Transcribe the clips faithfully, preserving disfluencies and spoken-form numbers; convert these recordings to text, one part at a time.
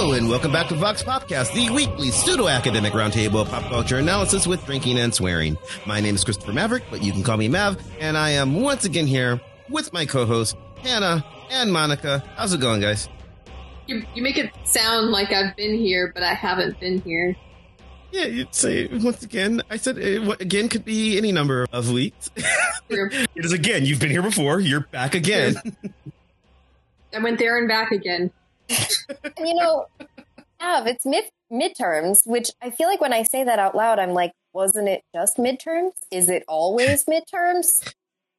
Hello, and welcome back to Vox Podcast, the weekly pseudo-academic roundtable of pop culture analysis with drinking and swearing. My name is Christopher Maverick, but you can call me Mav, and I am once again here with my co-hosts, Hannah and Monica. How's it going, guys? You, you make it sound like I've been here, but I haven't been here. Yeah, you'd say, once again, I said, uh, again could be any number of weeks. It is again, you've been here before, you're back again. I went there and back again. And you know, Av, it's mid midterms, which I feel like when I say that out loud, I'm like, wasn't it just midterms? Is it always midterms?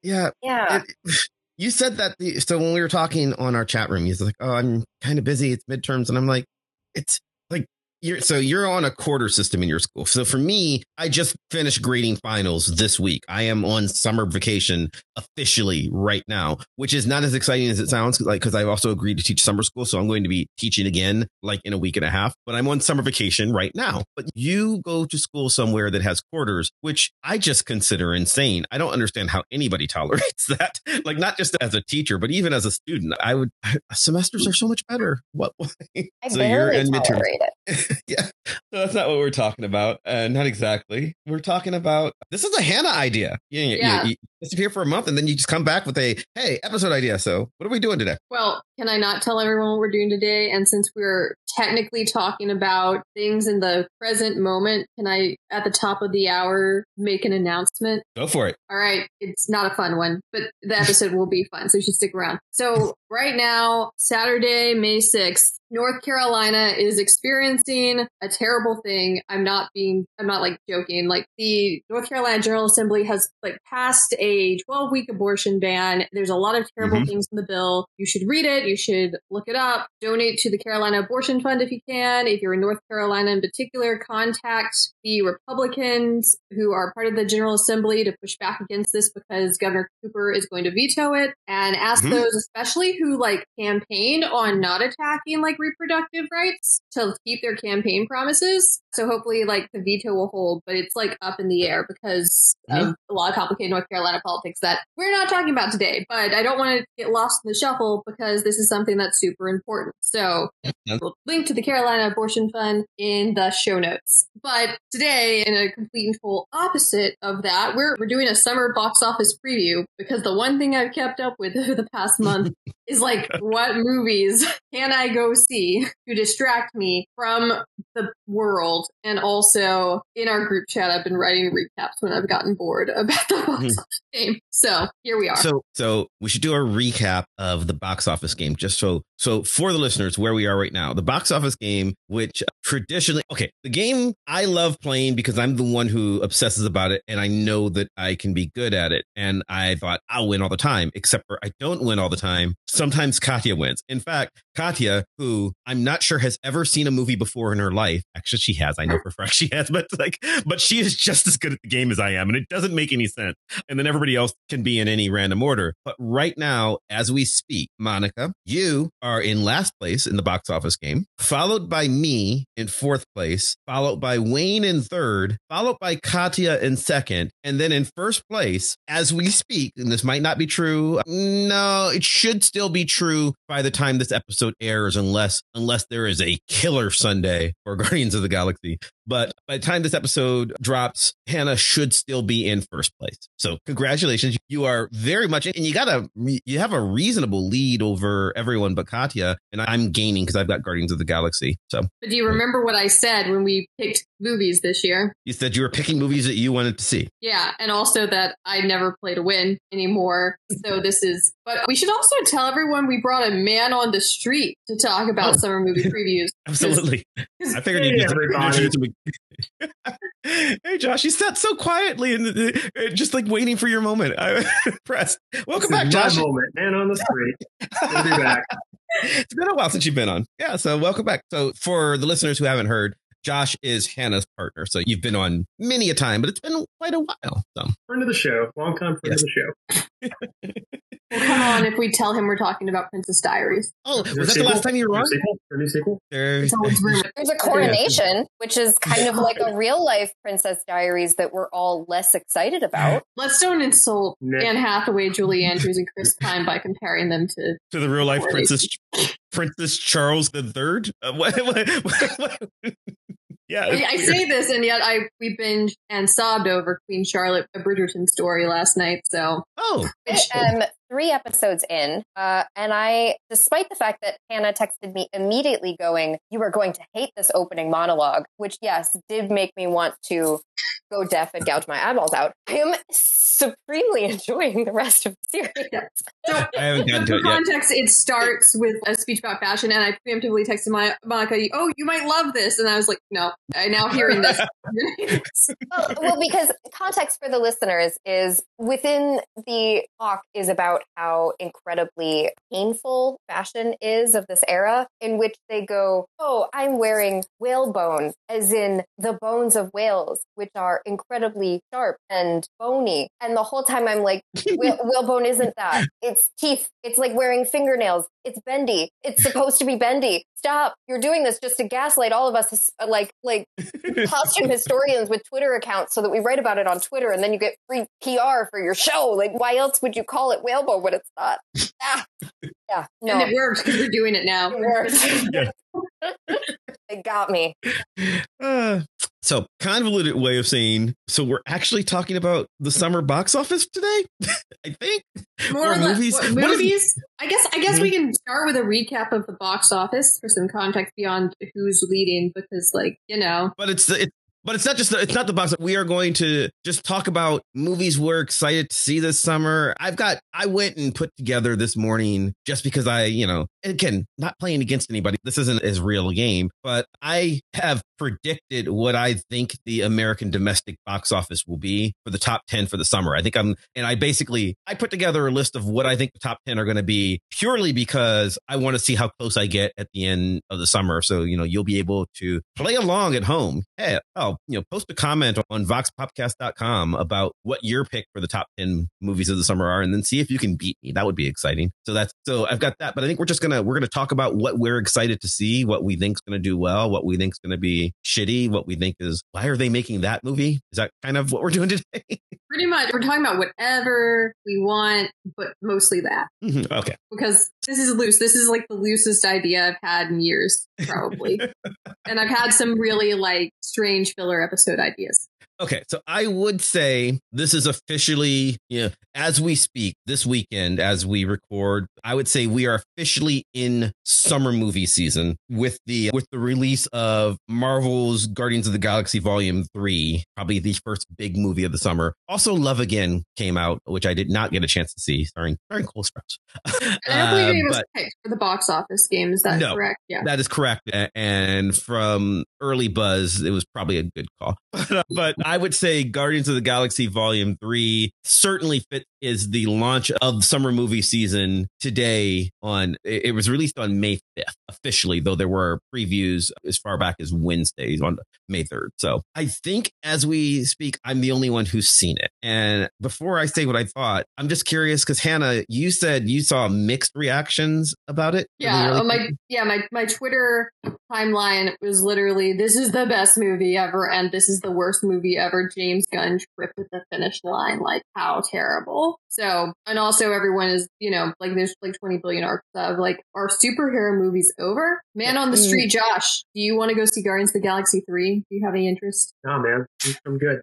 Yeah. Yeah. It, you said that, the, so when we were talking on our chat room, you was like, oh, I'm kind of busy, it's midterms. And I'm like, it's like, You're, so you're on a quarter system in your school. So for me, I just finished grading finals this week. I am on summer vacation officially right now, which is not as exciting as it sounds, like because I've also agreed to teach summer school. So I'm going to be teaching again, like in a week and a half. But I'm on summer vacation right now. But you go to school somewhere that has quarters, which I just consider insane. I don't understand how anybody tolerates that, like not just as a teacher, but even as a student. I would semesters are so much better. What? I so barely you're in tolerate midterm. It. Yeah, so that's not what we're talking about. Uh, not exactly. We're talking about this is a Hannah idea. You, you, yeah, you, you disappear for a month and then you just come back with a hey episode idea. So what are we doing today? Well, can I not tell everyone what we're doing today? And since we're technically talking about things in the present moment, can I at the top of the hour make an announcement? Go for it. All right. It's not a fun one, but the episode will be fun. So you should stick around. So right now, Saturday, May sixth. North Carolina is experiencing a terrible thing. I'm not being, I'm not like joking. Like the North Carolina General Assembly has like passed a twelve week abortion ban. There's a lot of terrible mm-hmm. things in the bill. You should read it. You should look it up. Donate to the Carolina Abortion Fund if you can. If you're in North Carolina in particular, contact the Republicans who are part of the General Assembly to push back against this because Governor Cooper is going to veto it, and ask mm-hmm. those especially who like campaigned on not attacking like reproductive rights to keep their campaign promises. So hopefully like the veto will hold, but it's like up in the air because mm-hmm. of a lot of complicated North Carolina politics that we're not talking about today, but I don't want to get lost in the shuffle because this is something that's super important. So we'll link to the Carolina Abortion Fund in the show notes. But today, in a complete and total opposite of that, we're, we're doing a summer box office preview because the one thing I've kept up with over the past month is like, what movies can I go see to distract me from the world? And also in our group chat, I've been writing recaps when I've gotten bored about the box mm-hmm. office game. So here we are. So so we should do a recap of the box office game. Just so so for the listeners, where we are right now, the box office game, which traditionally, OK, the game I love playing because I'm the one who obsesses about it. And I know that I can be good at it. And I thought I'll win all the time, except for I don't win all the time. Sometimes Katya wins. In fact, Katya, who I'm not sure has ever seen a movie before in her life. Actually, she has. I know for a fact she has. But like, but she is just as good at the game as I am. And it doesn't make any sense. And then everybody else can be in any random order. But right now, as we speak, Monica, you are in last place in the box office game, followed by me in fourth place, followed by Wayne in third, followed by Katya in second. And then in first place, as we speak, and this might not be true. No, it should still be true by the time this episode airs, unless unless there is a killer Sunday for Guardians of the Galaxy. But by the time this episode drops, Hannah should still be in first place. So congratulations. You are very much, and you got a, you have a reasonable lead over everyone but Katya. And I'm gaining because I've got Guardians of the Galaxy. So, but do you remember what I said when we picked movies this year? You said you were picking movies that you wanted to see. Yeah. And also that I never play to win anymore. So this is, but we should also tell everyone we brought a man on the street to talk about oh. summer movie previews. Absolutely. Cause, I figured you'd everybody. Hey Josh, you sat so quietly and just like waiting for your moment. I'm impressed. Welcome this back, Josh. Moment, man on the street. We'll be back. It's been a while since you've been on. Yeah, so welcome back. So for the listeners who haven't heard, Josh is Hannah's partner, so you've been on many a time, but it's been quite a while. So friend of the show, long time friend yes. of the show. Well, come on, if we tell him we're talking about Princess Diaries. Oh, was that the last time you were on? There's a coronation, which is kind of like a real-life Princess Diaries that we're all less excited about. Let's don't insult Anne Hathaway, Julie Andrews, and Chris Pine by comparing them to... To the real-life Princess Princess Charles the Third? Uh, what, what, what, what? Yeah, I, I say this, and yet I we binged and sobbed over Queen Charlotte, a Bridgerton story last night. So, oh, I am three episodes in, uh, and I, despite the fact that Hannah texted me immediately, going, "You are going to hate this opening monologue," which yes, did make me want to go deaf and gouge my eyeballs out. I am supremely enjoying the rest of the series. Yeah. So, I haven't gotten to it yet. For context, it starts with a speech about fashion, and I preemptively texted my Monica, "Oh, you might love this," and I was like, "No, I'm now hearing this." well, well, because context for the listeners is within the talk is about how incredibly painful fashion is of this era, in which they go, "Oh, I'm wearing whalebone," as in the bones of whales, which are incredibly sharp and bony, and the whole time I'm like, whalebone isn't that, it's teeth, it's like wearing fingernails, it's bendy, it's supposed to be bendy. Stop, you're doing this just to gaslight all of us like like costume historians with Twitter accounts so that we write about it on Twitter and then you get free P R for your show. Like, why else would you call it whalebone when it's not? Ah. Yeah, no. And it works because we're doing it now. It works. Yeah. It got me. Uh, so convoluted way of saying, so we're actually talking about the summer box office today? I think. More or less. Movies. What, what movies? Is, I guess I guess mm-hmm. we can start with a recap of the box office for some context beyond who's leading, because like, you know. But it's the, it, But it's not just the, it's not the box. We are going to just talk about movies we're excited to see this summer. I've got I went and put together this morning just because I, you know, again, not playing against anybody. This isn't as real a game, but I have predicted what I think the American domestic box office will be for the top ten for the summer. I think I'm and I basically I put together a list of what I think the top ten are going to be purely because I want to see how close I get at the end of the summer. So, you know, you'll be able to play along at home. Hey, oh. You know, post a comment on vox podcast dot com about what your pick for the top ten movies of the summer are, and then see if you can beat me. That would be exciting. So that's so I've got that. But I think we're just gonna we're gonna talk about what we're excited to see, what we think's gonna do well, what we think's gonna be shitty, what we think is why are they making that movie? Is that kind of what we're doing today? Pretty much, we're talking about whatever we want, but mostly that. Mm-hmm. Okay, because this is loose. This is like the loosest idea I've had in years, probably. And I've had some really like strange filler episode ideas. Okay, so I would say this is officially, you know, as we speak this weekend, as we record, I would say we are officially in summer movie season with the with the release of Marvel's Guardians of the Galaxy Volume three, probably the first big movie of the summer. Also, Love Again came out, which I did not get a chance to see, starring starring Cole Sprouse. I don't believe it was picked for the box office game. Is that no, correct? Yeah, that is correct. And from early buzz, it was probably a good call, but, uh, but I would say Guardians of the Galaxy Volume three certainly fit is the launch of summer movie season today. On it was released on May fifth officially, though there were previews as far back as Wednesday on May third. So I think as we speak, I'm the only one who's seen it. And before I say what I thought, I'm just curious because Hannah, you said you saw mixed reactions about it. Yeah, oh, my yeah, my my Twitter timeline was literally, "This is the best movie ever," and "This is the worst movie ever. James Gunn tripped at the finish line. Like, how terrible." So, and also everyone is, you know, like there's like twenty billion arcs of like, are superhero movies over? Man on the street, Josh, do you want to go see Guardians of the Galaxy three? Do you have any interest? No, man, I'm good.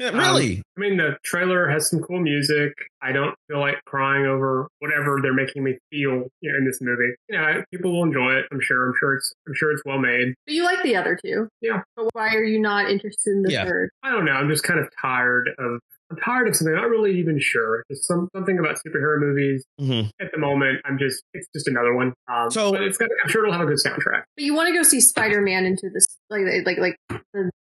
Really? Um, I mean, the trailer has some cool music. I don't feel like crying over whatever they're making me feel, you know, in this movie. You know, people will enjoy it. I'm sure. I'm sure it's. I'm sure it's well made. But you like the other two, yeah? But why are you not interested in the yeah. third? I don't know. I'm just kind of tired of. I'm tired of something. I'm not really even sure. There's some, something about superhero movies mm-hmm. at the moment. I'm just, it's just another one. Um, so but it's got, I'm sure it'll have a good soundtrack. But you want to go see Spider-Man into this, like, like, like,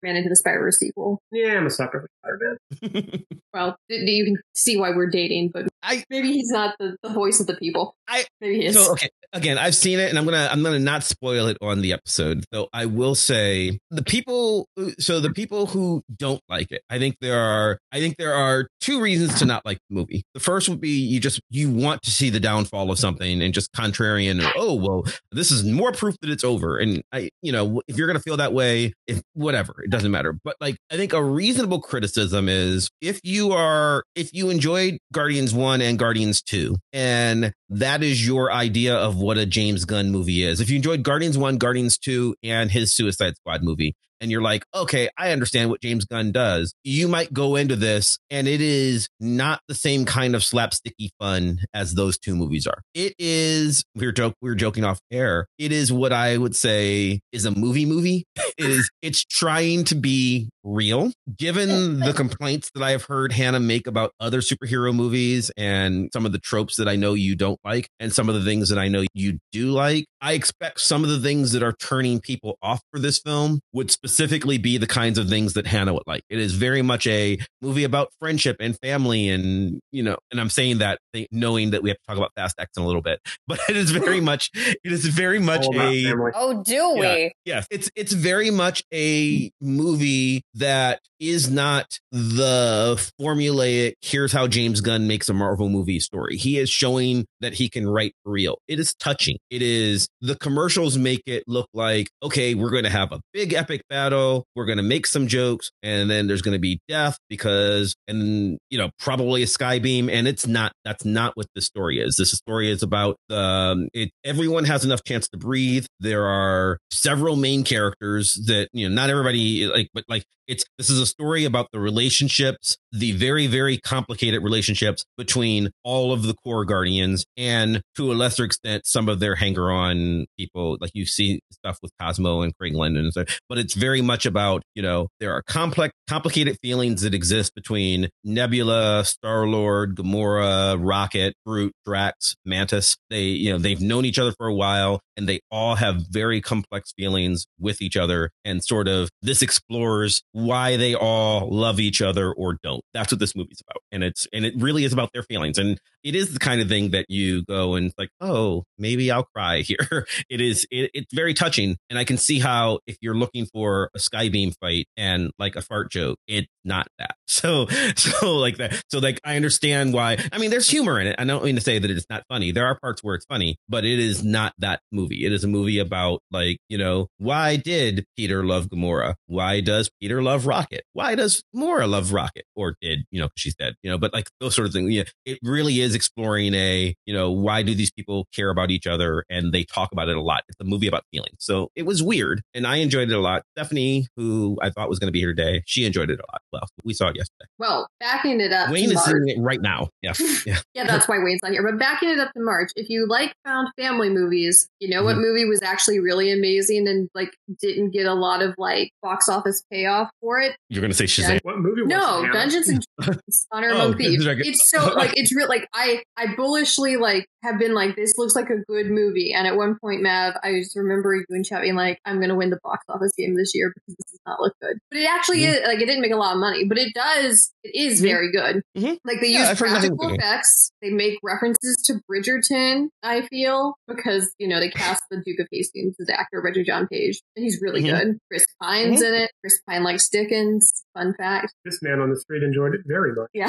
Man into the Spider-Verse sequel. Yeah, I'm a sucker. part of it. Well, you can see why we're dating, but I, maybe he's not the, the voice of the people. I maybe he is. So, okay, again, I've seen it, and I'm gonna I'm gonna not spoil it on the episode. Though I will say the people. So the people who don't like it, I think there are. I think there are two reasons to not like the movie. The first would be you just you want to see the downfall of something, and just contrarian. Or, oh well, this is more proof that it's over. And I, you know, if you're gonna feel that way, if whatever, it doesn't matter. But like, I think a reasonable criticism is if you are if you enjoyed Guardians one and Guardians two, and that is your idea of what a James Gunn movie is. If you enjoyed Guardians one, Guardians two, and his Suicide Squad movie, and you're like, okay, I understand what James Gunn does, you might go into this and it is not the same kind of slapsticky fun as those two movies are. It is, we were, joke, we were joking off air, it is what I would say is a movie movie. It is, it's trying to be real. Given the complaints that I've heard Hannah make about other superhero movies and some of the tropes that I know you don't like and some of the things that I know you do like, I expect some of the things that are turning people off for this film would specifically be the kinds of things that Hannah would like. It is very much a movie about friendship and family, and you know, and I'm saying that knowing that we have to talk about Fast X in a little bit, but it is very much, it is very much a oh, do we? Yeah, yes, it's it's very much a movie that is not the formulaic, here's how James Gunn makes a Marvel movie story. He is showing that he can write for real. It is touching. It is, the commercials make it look like, okay, we're going to have a big epic battle, we're going to make some jokes, and then there's going to be death because, and you know, probably a sky beam. And it's not, that's not what the story is. This story is about um, it, everyone has enough chance to breathe. There are several main characters that, you know, not everybody like, but like, It's this is a story about the relationships, the very, very complicated relationships between all of the core Guardians and to a lesser extent, some of their hanger on people. Like you see stuff with Cosmo and Craig London and stuff, but it's very much about, you know, there are complex, complicated feelings that exist between Nebula, Star Lord, Gamora, Rocket, Groot, Drax, Mantis. They, you know, they've known each other for a while and they all have very complex feelings with each other. And sort of this explores why they all love each other or don't. That's what this movie's about. And it's, and it really is about their feelings. And it is the kind of thing that you go and like, oh, maybe I'll cry here. It is, it, it's very touching. And I can see how if you're looking for a sky beam fight and like a fart joke, it's not that. So, so like that. So like, I understand why. I mean, there's humor in it. I don't mean to say that it's not funny. There are parts where it's funny, but it is not that movie. It is a movie about like, you know, why did Peter love Gamora? Why does Peter love love Rocket? Why does Mora love Rocket? Or did, you know, she's dead, you know, but like those sort of things. Yeah, it really is exploring a, you know, why do these people care about each other? And they talk about it a lot. It's a movie about feelings. So it was weird. And I enjoyed it a lot. Stephanie, who I thought was going to be here today, she enjoyed it a lot. Well, we saw it yesterday. Well, backing it up. Wayne is seeing it right now. Yeah. Yeah. Yeah, that's why Wayne's not here. But backing it up to March, if you like found family movies, you know what mm-hmm. movie was actually really amazing and like didn't get a lot of like box office payoff for it? You're gonna say Shazam? What movie was no Hannah? Dungeons and Dragons, Honor Among oh, Thieves. It's so like it's real. Like I, I bullishly like have been like, this looks like a good movie. And at one point, Mav, I just remember you and Chet being like, I'm gonna win the box office game this year because this does not look good. But it actually mm-hmm. is like it didn't make a lot of money, but it does. It is mm-hmm. very good. Mm-hmm. Like they yeah, use practical effects. They make references to Bridgerton. I feel because you know they cast the Duke of Hastings as the actor Reggie John Page, and he's really mm-hmm. good. Chris Pine's mm-hmm. in it. Chris Pine likes Dickens. Fun fact. This man on the street enjoyed it very much. Yeah.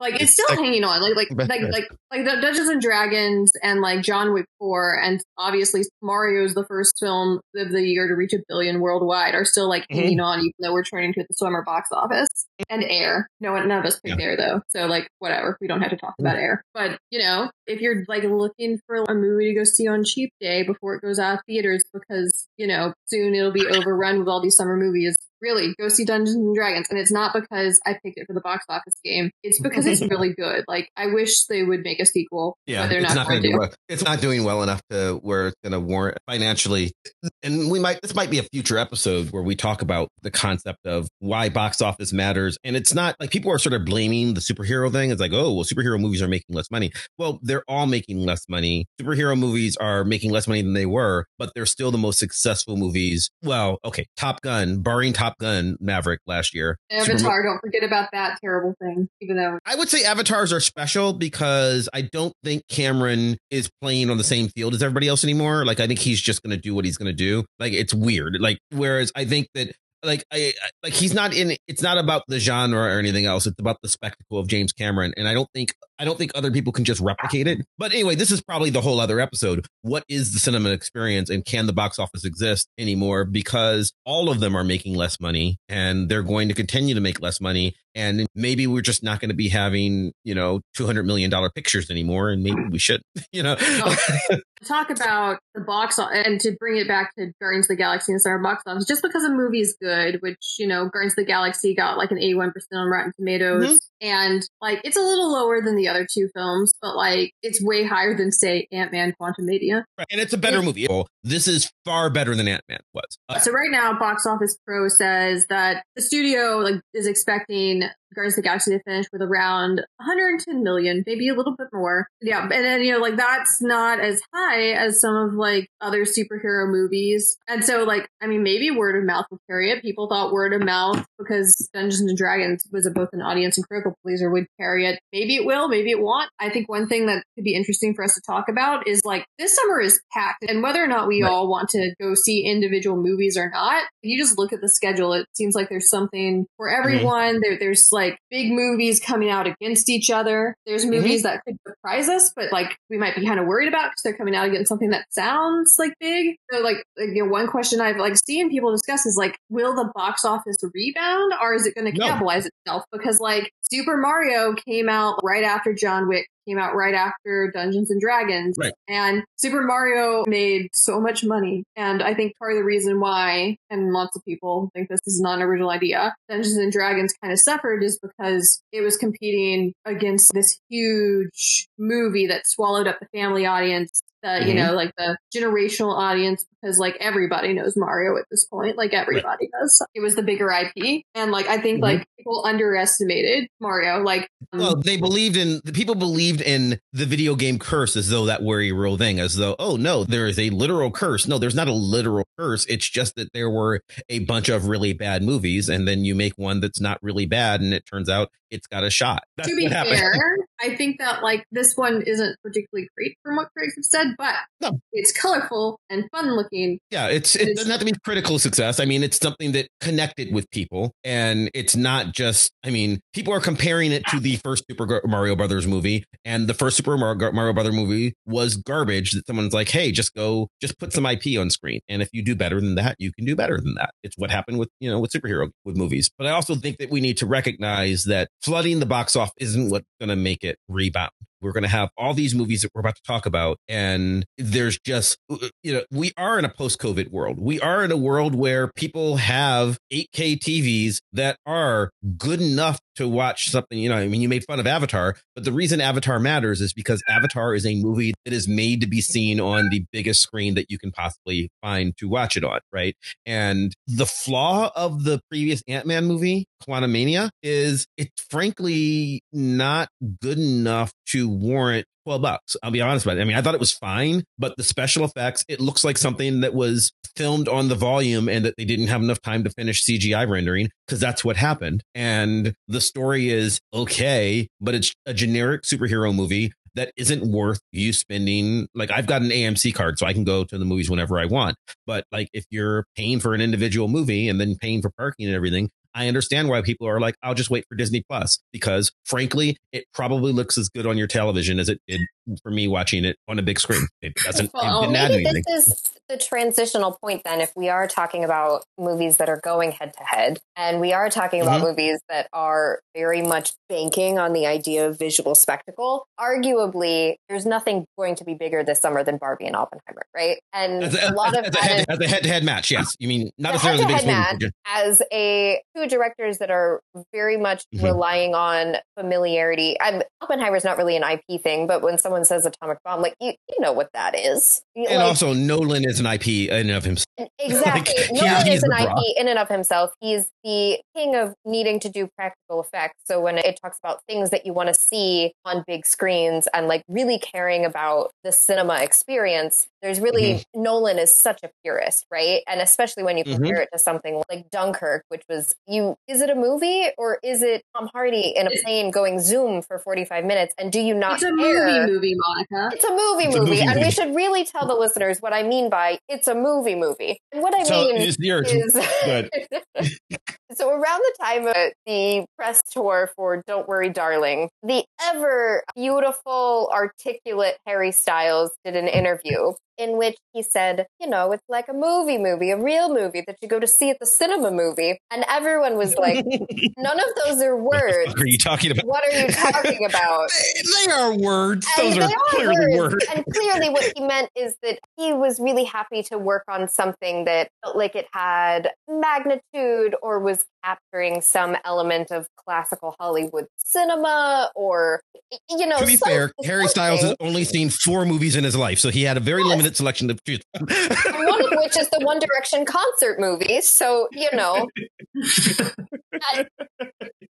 Like it's still hanging on. Like like like like like the Dungeons and Dragons and like John Wick four and obviously Mario's the first film of the year to reach a billion worldwide are still like hanging mm-hmm. on, even though we're turning to the summer box office. And Air. No one none of us picked yeah. Air though. So like whatever. We don't have to talk about Air. But you know, if you're like looking for a movie to go see on cheap day before it goes out of theaters because, you know, soon it'll be overrun with all these summer movies, really go see Dungeons and Dragons. And it's not because I picked it for the box office game, it's because it's really good. Like I wish they would make a sequel, yeah, but they're not, not going to do well. It's not doing well enough to where it's going to warrant financially. And we might this might be a future episode where we talk about the concept of why box office matters. And it's not like people are sort of blaming the superhero thing. It's like, oh well, superhero movies are making less money. Well, they're all making less money. Superhero movies are making less money than they were, but they're still the most successful movies. Well, okay, Top Gun, barring Top Top Gun Maverick last year. Avatar, Super- don't forget about that terrible thing. Even though I would say Avatars are special because I don't think Cameron is playing on the same field as everybody else anymore. Like, I think he's just going to do what he's going to do. Like, it's weird. Like, whereas I think that Like I like he's not in. It's not about the genre or anything else. It's about the spectacle of James Cameron, and I don't think I don't think other people can just replicate it. But anyway, this is probably the whole other episode. What is the cinema experience, and can the box office exist anymore? Because all of them are making less money, and they're going to continue to make less money. And maybe we're just not going to be having, you know, two hundred million dollars pictures anymore. And maybe we should, you know, oh, talk about the box and to bring it back to Guardians of the Galaxy and Star Box Office, just because a movie is good, which, you know, Guardians of the Galaxy got like an eighty-one percent on Rotten Tomatoes. Mm-hmm. And like, it's a little lower than the other two films, but like it's way higher than, say, Ant-Man Quantumania. Right. And it's a better it's- movie. This is far better than Ant-Man was. Uh- so right now, Box Office Pro says that the studio like is expecting Guardians of the Galaxy to finish with around one hundred ten million, maybe a little bit more. Yeah, and then, you know, like that's not as high as some of like other superhero movies. And so, like, I mean, maybe word of mouth will carry it. People thought word of mouth because Dungeons and Dragons was a, both an audience and critical pleaser would carry it. Maybe it will, maybe it won't. I think one thing that could be interesting for us to talk about is like this summer is packed, and whether or not we right. all want to go see individual movies or not, you just look at the schedule. It seems like there's something for everyone. Mm-hmm. There, there's like. Like big movies coming out against each other. There's movies mm-hmm. that could surprise us, but like we might be kind of worried about because they're coming out against something that sounds like big. So like, like you know, one question I've like seen people discuss is like, will the box office rebound, or is it going to no. cannibalize itself? Because like Super Mario came out right after John Wick. Came out right after Dungeons and Dragons. Right. And Super Mario made so much money. And I think part of the reason why, and lots of people think this is not an original idea, Dungeons and Dragons kind of suffered is because it was competing against this huge movie that swallowed up the family audience. Uh, you mm-hmm. know, like the generational audience, because like everybody knows Mario at this point, like everybody right. does. It was the bigger I P. And like, I think mm-hmm. like people underestimated Mario. Like, um, well, they believed in the people believed in the video game curse as though that were a real thing, as though, oh, no, there is a literal curse. No, there's not a literal curse. It's just that there were a bunch of really bad movies. And then you make one that's not really bad. And it turns out it's got a shot. That's to be fair, I think that like this one isn't particularly great from what critics have said. But no. it's colorful and fun looking. Yeah, it's it doesn't have to be critical success. I mean, it's something that connected with people, and it's not just. I mean, people are comparing it to the first Super Mario Brothers movie, and the first Super Mario, Mario Brothers movie was garbage. That someone's like, hey, just go, just put some I P on screen, and if you do better than that, you can do better than that. It's what happened with you know with superhero with movies. But I also think that we need to recognize that flooding the box office isn't what's going to make it rebound. We're going to have all these movies that we're about to talk about. And there's just, you know, we are in a post-COVID world. We are in a world where people have eight K T Vs that are good enough to watch something. You know, I mean, you made fun of Avatar, but the reason Avatar matters is because Avatar is a movie that is made to be seen on the biggest screen that you can possibly find to watch it on. Right. And the flaw of the previous Ant-Man movie, Quantumania, is it's frankly not good enough to warrant twelve bucks. I'll be honest about it. I mean, I thought it was fine, but the special effects, it looks like something that was filmed on the volume and that they didn't have enough time to finish C G I rendering, because that's what happened. And the story is okay, but it's a generic superhero movie that isn't worth you spending. Like, I've got an A M C card, so I can go to the movies whenever I want. But like, if you're paying for an individual movie and then paying for parking and everything, I understand why people are like, I'll just wait for Disney Plus, because frankly, it probably looks as good on your television as it did for me watching it on a big screen. It doesn't. Well, it didn't add anything. This is the transitional point then, if we are talking about movies that are going head to head, and we are talking mm-hmm. about movies that are very much banking on the idea of visual spectacle. Arguably, there's nothing going to be bigger this summer than Barbie and Oppenheimer, right? And as a, a lot as, of as a, head, is, as a head-to-head match, yes. You mean not necessarily the biggest match, movie. As a two directors that are very much mm-hmm. relying on familiarity. I'm, Oppenheimer's not really an I P thing, but when someone says atomic bomb, like you, you know what that is. And like, also, Nolan is an I P in and of himself. Exactly. Like, Nolan is an I P in and of himself. He's the king of needing to do practical effects. So when it talks about things that you want to see on big screens and like really caring about the cinema experience, there's really, mm-hmm. Nolan is such a purist, right? And especially when you compare mm-hmm. it to something like Dunkirk, which was, you, is it a movie or is it Tom Hardy in a plane going zoom for forty-five minutes? And do you not care? It's a movie movie, Monica. It's a movie it's movie. A movie and movie. We should really tell the listeners what I mean by it's a movie movie. And what I so mean is... Good. So around the time of the press tour for Don't Worry, Darling, the ever beautiful, articulate Harry Styles did an interview in which he said, you know, it's like a movie movie, a real movie that you go to see at the cinema movie. And everyone was like, none of those are words. What are you talking about? What are you talking about? They are words. And those are clearly words. words. And clearly what he meant is that he was really happy to work on something that felt like it had magnitude or was capturing some element of classical Hollywood cinema or, you know. To be fair, Harry Styles has only seen four movies in his life, so he had a very yes. limited selection of choose from. And one of which is the One Direction concert movies, so, you know. I,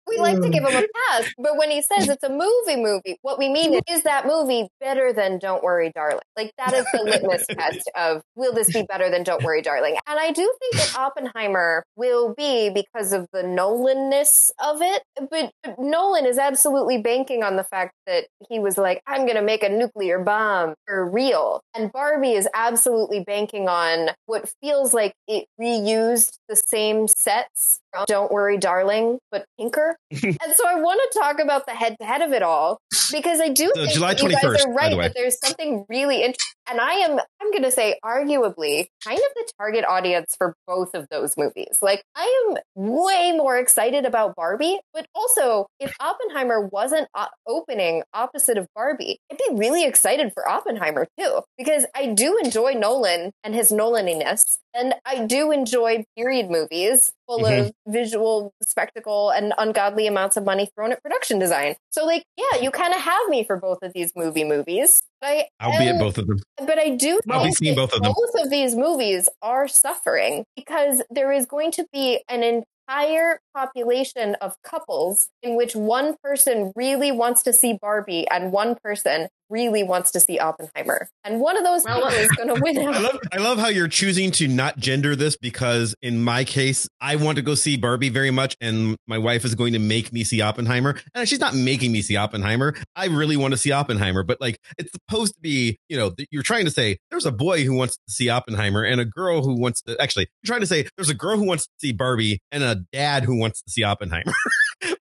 we like to give him a pass, but when he says it's a movie movie, what we mean is, is that movie better than Don't Worry, Darling? Like, that is the litmus test of, will this be better than Don't Worry, Darling? And I do think that Oppenheimer will be, because of the Nolan-ness of it, but, but Nolan is absolutely banking on the fact that he was like, I'm going to make a nuclear bomb for real. And Barbie is absolutely banking on what feels like it reused the same sets from Don't Worry, Darling, but pinker. And so I want to talk about the head-to-head of it all, because I do so think July that you guys are right, the that there's something really interesting. And I am, I'm going to say, arguably, kind of the target audience for both of those movies. Like, I am way more excited about Barbie, but also, if Oppenheimer wasn't op- opening opposite of Barbie, I'd be really excited for Oppenheimer, too. Because I do enjoy Nolan and his Nolan-iness, and I do enjoy period movies full mm-hmm. of visual spectacle and ungodly amounts of money thrown at production design. So, like, yeah, you kind of have me for both of these movie movies. I I'll am, be at both of them. But I do I'll think that both, of, both of these movies are suffering because there is going to be an in- higher population of couples in which one person really wants to see Barbie and one person really wants to see Oppenheimer. And one of those people is going to win out. I love, I love how you're choosing to not gender this, because in my case, I want to go see Barbie very much, and my wife is going to make me see Oppenheimer. And she's not making me see Oppenheimer. I really want to see Oppenheimer. But like, it's supposed to be, you know, you're trying to say there's a boy who wants to see Oppenheimer and a girl who wants to, actually, you're trying to say there's a girl who wants to see Barbie and a dad who wants to see Oppenheimer.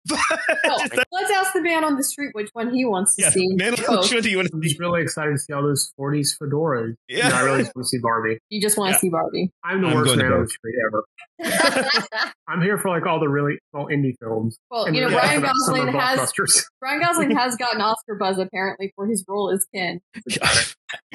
But oh, let's ask the man on the street which one he wants to yeah, see. Man on the street, you want to see? I'm really excited to see all those forties fedoras. Yeah, no, I really just want to see Barbie. You just want yeah. to see Barbie. I'm the I'm worst man on the street ever. I'm here for like all the really all indie films. Well, and you know, yeah, Ryan Gosling has Ryan Gosling has gotten Oscar buzz apparently for his role as Ken.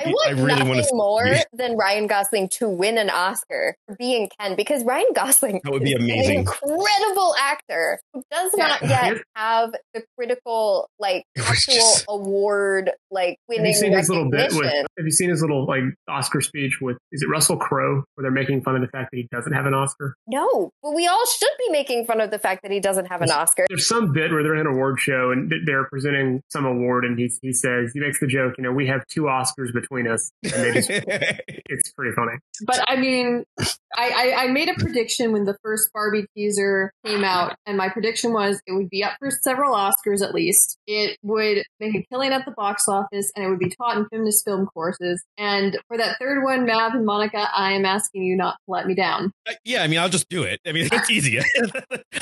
I want I really nothing more than Ryan Gosling to win an Oscar for being Ken, because Ryan Gosling that would be amazing. Is an incredible actor who does not yet have the critical, like, actual award, like, winning have you seen recognition. His little bit with, have you seen his little, like, Oscar speech with, is it Russell Crowe, where they're making fun of the fact that he doesn't have an Oscar? No, but we all should be making fun of the fact that he doesn't have an Oscar. There's some bit where they're in an award show and they're presenting some award, and he, he says, he makes the joke, you know, we have two Oscars between us, and they just, it's pretty funny. But I mean, I, I, I made a prediction when the first Barbie teaser came out, and my prediction was it would be up for several Oscars at least. It would make a killing at the box office, and it would be taught in feminist film courses. And for that third one, Mav and Monica, I am asking you not to let me down. Uh, yeah, I mean, I'll just do it. I mean, it's easy.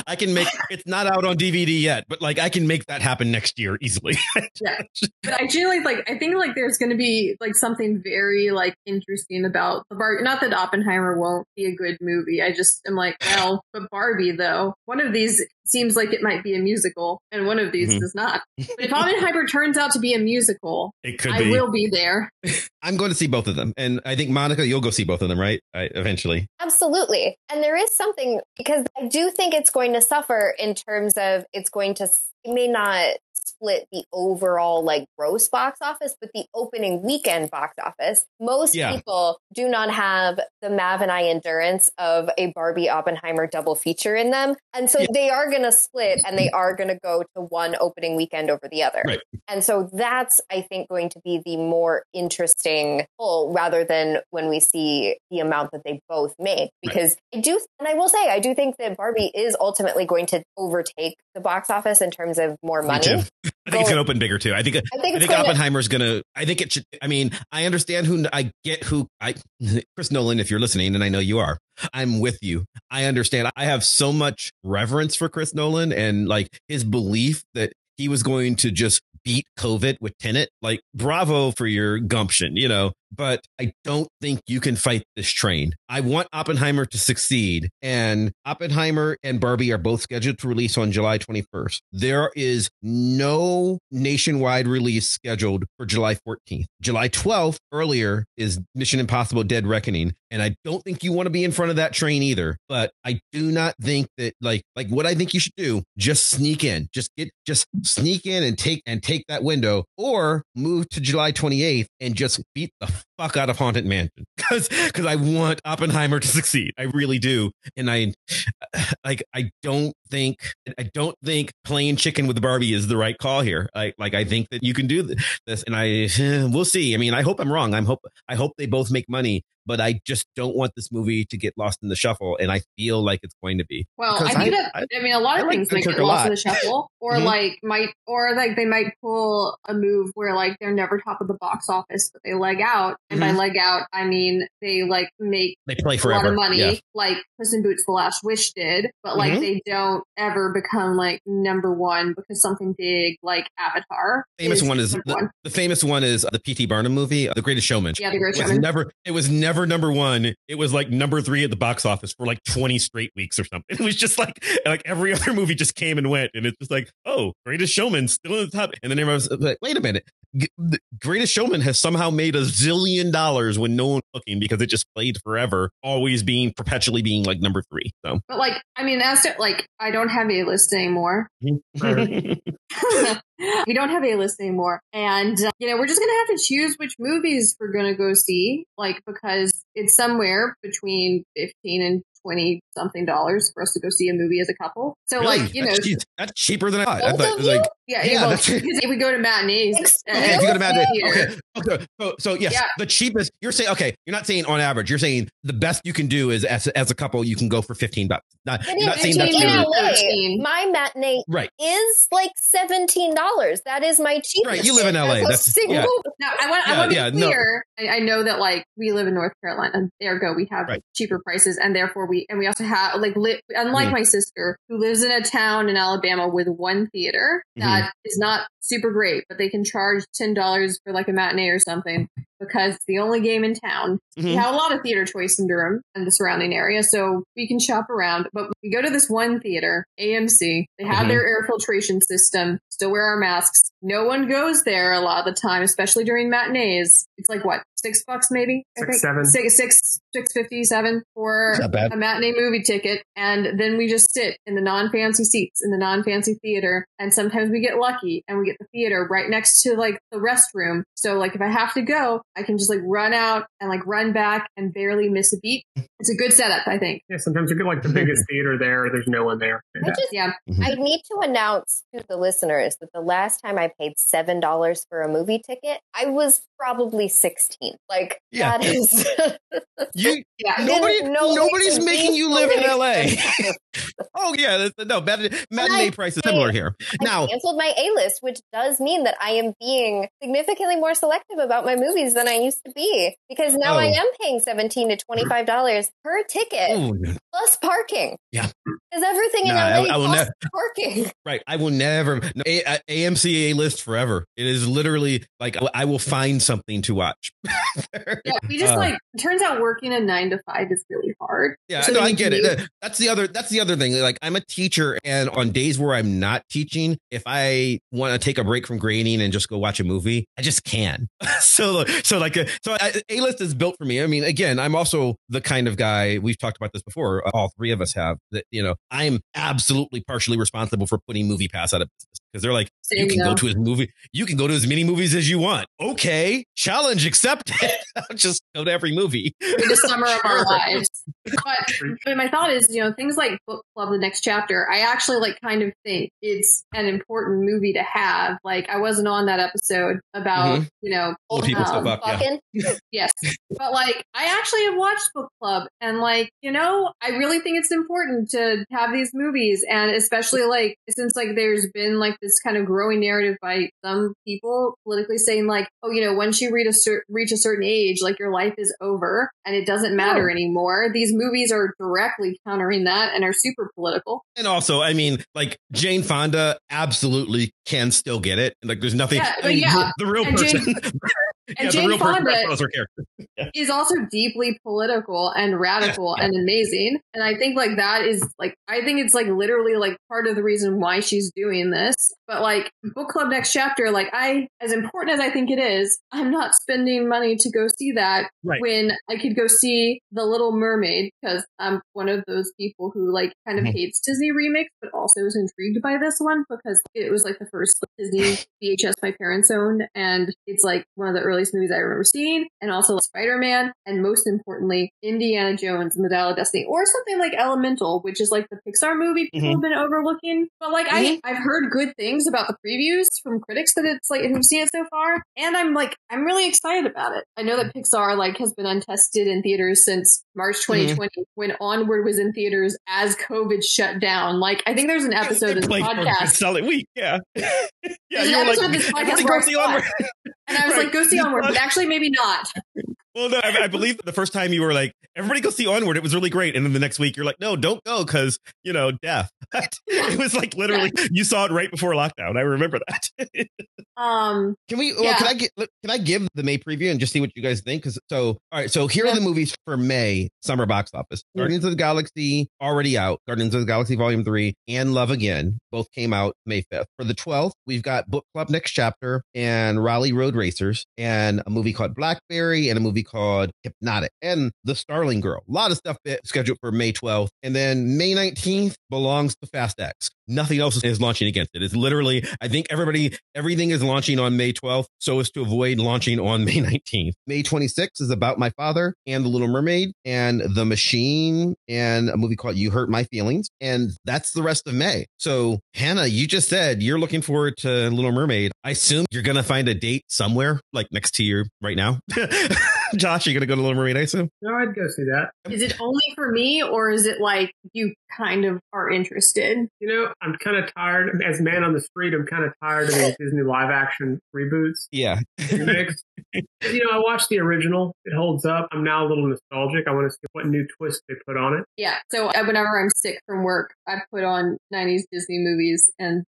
I can make it's not out on D V D yet, but like I can make that happen next year easily. Yeah, but I generally like. I think like there's going to be. Like something very like interesting about the Barbie. Not that Oppenheimer won't be a good movie. I just am like, well, but Barbie though. One of these seems like it might be a musical, and one of these mm-hmm. does not. But if Oppenheimer turns out to be a musical, it could I be. will be there. I'm going to see both of them, and I think Monica, you'll go see both of them, right? I, eventually, absolutely. And there is something because I do think it's going to suffer in terms of it's going to it may not. split the overall like gross box office, but the opening weekend box office, most yeah. people do not have the Mav and I endurance of a Barbie Oppenheimer double feature in them. And so yeah. they are going to split and they are going to go to one opening weekend over the other. Right. And so that's, I think, going to be the more interesting pull rather than when we see the amount that they both make, because right. I do. And I will say, I do think that Barbie is ultimately going to overtake the box office in terms of more money. Me too. I think it's going to open bigger, too. I think I think, I think going Oppenheimer's going to I think it should. I mean, I understand who I get who I Chris Nolan, if you're listening, and I know you are. I'm with you. I understand. I have so much reverence for Chris Nolan and like his belief that he was going to just beat COVID with Tenet. Like, bravo for your gumption, you know, but I don't think you can fight this train. I want Oppenheimer to succeed, and Oppenheimer and Barbie are both scheduled to release on July twenty-first. There is no nationwide release scheduled for July fourteenth. July twelfth earlier is Mission Impossible Dead Reckoning. And I don't think you want to be in front of that train either, but I do not think that like, like what I think you should do, just sneak in, just get, just sneak in and take, and take that window, or move to July twenty-eighth and just beat the fuck out of Haunted Mansion, because because I want Oppenheimer to succeed. I really do. And I like I don't think I don't think playing chicken with Barbie is the right call here. I like I think that you can do this, and I we'll see. I mean, I hope I'm wrong. I'm hope I hope they both make money, but I just don't want this movie to get lost in the shuffle. And I feel like it's going to be. Well, I think I, that, I, I mean, a lot of things might get lost in the shuffle, or mm-hmm. like might, or like they might pull a move where like they're never top of the box office, but they leg out. And mm-hmm. by leg out, I mean, they like make they play forever. a lot of money, yeah. like Puss in Boots: The Last Wish did, but like mm-hmm. they don't ever become like number one because something big like Avatar. The famous is one is the, one. the famous one is the P T Barnum movie, The Greatest Showman. Yeah, The Greatest Showman. Never, it was never. number one. It was like number three at the box office for like twenty straight weeks or something. It was just like like every other movie just came and went, and it's just like, oh, Greatest Showman still in the top. And then everyone was like, wait a minute, the Greatest Showman has somehow made a zillion dollars when no one's looking, because it just played forever, always being perpetually being like number three. So, but like, I mean, as to, like, I don't have a list anymore. We don't have a list anymore, and uh, you know, we're just gonna have to choose which movies we're gonna go see, like, because it's somewhere between fifteen and twenty something dollars for us to go see a movie as a couple. So really? Like, you that's know, cheap. That's cheaper than I thought. I thought like, yeah, yeah, well, that's if we go to matinees. Uh, if you go to matinees, okay, okay. So, so yes, yeah. the cheapest. You're saying okay. You're not saying on average. You're saying the best you can do is as as a couple, you can go for fifteen bucks. Not, you're not saying that's your, my matinee right. is like seventeen dollars. That is my cheapest. Right, you live in L A. That's, that's single. Yeah. Now I want. Yeah, I want to yeah, be clear. No. I, I know that like we live in North Carolina. Ergo, we have right. cheaper prices, and therefore. We, and we also have like li- unlike mm-hmm. my sister who lives in a town in Alabama with one theater that mm-hmm. is not super great, but they can charge ten dollars for like a matinee or something because it's the only game in town. Mm-hmm. We have a lot of theater choice in Durham and the surrounding area, so we can shop around. But we go to this one theater, A M C. They have mm-hmm. their air filtration system. Still wear our masks. No one goes there a lot of the time, especially during matinees. It's like what, six bucks maybe? I six, think. Seven. Six, six, six fifty, seven for a matinee movie ticket, and then we just sit in the non-fancy seats in the non-fancy theater. And sometimes we get lucky and we get the theater right next to like the restroom. So like if I have to go, I can just like run out and like run back and barely miss a beat. It's a good setup, I think. Yeah, sometimes you get like the biggest theater there. There's no one there. I just, yeah, I need to announce to the listeners that the last time I paid seven dollars for a movie ticket, I was probably sixteen. Like yeah. that is you. Yeah, nobody, no nobody's making you live in L A. Oh yeah, no matinee, matinee price is similar here. I now canceled my A-list, which does mean that I am being significantly more selective about my movies than I used to be, because now oh. I am paying seventeen to twenty-five dollars per ticket Ooh. plus parking. Yeah, because everything nah, in L A I, I will costs ne- parking. Right, I will never no, a- a- A M C A-list forever. It is literally like I, I will find something to watch. Yeah, we just uh, like it turns out working a nine to five is really hard. Yeah, so no, I get it. Use- that's the other. That's the other thing. Like I'm a teacher, and on days where I'm not teaching, if I want to take a break from grading and just go watch a movie, I just can. so, so like, so A-list is built for me. I mean, again, I'm also the kind of guy, we've talked about this before, all three of us have, that, you know, I'm absolutely partially responsible for putting Movie Pass out of business. Because they're like, Same you can though. go to as movie. You can go to as many movies as you want. Okay. Challenge accepted. I'll just go to every movie. For the summer sure. of our lives. But, but my thought is, you know, things like Book Club, the Next Chapter, I actually like kind of think it's an important movie to have. Like, I wasn't on that episode about, mm-hmm. you know, old people um, stuff up, yeah. Yes. But like, I actually have watched Book Club and like, you know, I really think it's important to have these movies. And especially like, since like there's been like this kind of growing narrative by some people politically saying like, oh, you know, once you read a cer- reach a certain age, like your life is over and it doesn't matter oh. anymore. These movies are directly countering that and are super political. And also, I mean, like Jane Fonda absolutely can still get it. Like there's nothing. Yeah, I mean, yeah. the, the real and person. Jane- And yeah, Jane Fonda yeah. is also deeply political and radical yeah. and amazing. And I think like that is like, I think it's like literally like part of the reason why she's doing this. But like Book Club Next Chapter, like I, as important as I think it is, I'm not spending money to go see that right. when I could go see The Little Mermaid, because I'm one of those people who like kind of mm-hmm. hates Disney remakes, but also was intrigued by this one because it was like the first Disney V H S my parents owned. And it's like one of the early movies I remember seeing, and also like Spider-Man, and most importantly Indiana Jones and the Dial of Destiny, or something like Elemental, which is like the Pixar movie people mm-hmm. have been overlooking. But like mm-hmm. I, I've heard good things about the previews from critics that it's like who've seen it so far, and I'm like I'm really excited about it. I know that Pixar like has been untested in theaters since March twenty twenty mm-hmm. when Onward was in theaters as COVID shut down. Like I think there's an episode of this podcast solid week yeah yeah you're like I got to go see Onward. And I was right. like, go see Onward, but actually maybe not. Well, no, I, I believe the first time you were like, everybody go see Onward. It was really great. And then the next week you're like, no, don't go because, you know, death. It was like literally yeah. you saw it right before lockdown. I remember that. um, Can we well, yeah. can I get can I give the May preview and just see what you guys think? Because so. All right. So here yeah. are the movies for May summer box office. Mm-hmm. Guardians of the Galaxy already out. Guardians of the Galaxy Volume three and Love Again both came out May fifth. For the twelfth, we've got Book Club Next Chapter and Raleigh Road Racers and a movie called Blackberry and a movie called Hypnotic and The Starling Girl. A lot of stuff scheduled for May twelfth. And then May nineteenth belongs to Fast X. Nothing else is launching against it. It's literally, I think everybody, everything is launching on May twelfth so as to avoid launching on May nineteenth. May twenty-sixth is About My Father and The Little Mermaid and The Machine and a movie called You Hurt My Feelings. And that's the rest of May. So Hannah, you just said you're looking forward to Little Mermaid. I assume you're going to find a date somewhere like next to you right now. Josh, are you going to go to Little Mermaid, I assume? No, I'd go see that. Is it only for me, or is it like you kind of are interested? You know, I'm kind of tired. As man on the street, I'm kind of tired of these Disney live action reboots. Yeah. Remakes. You know, I watched the original. It holds up. I'm now a little nostalgic. I want to see what new twist they put on it. Yeah. So whenever I'm sick from work, I put on nineties Disney movies, and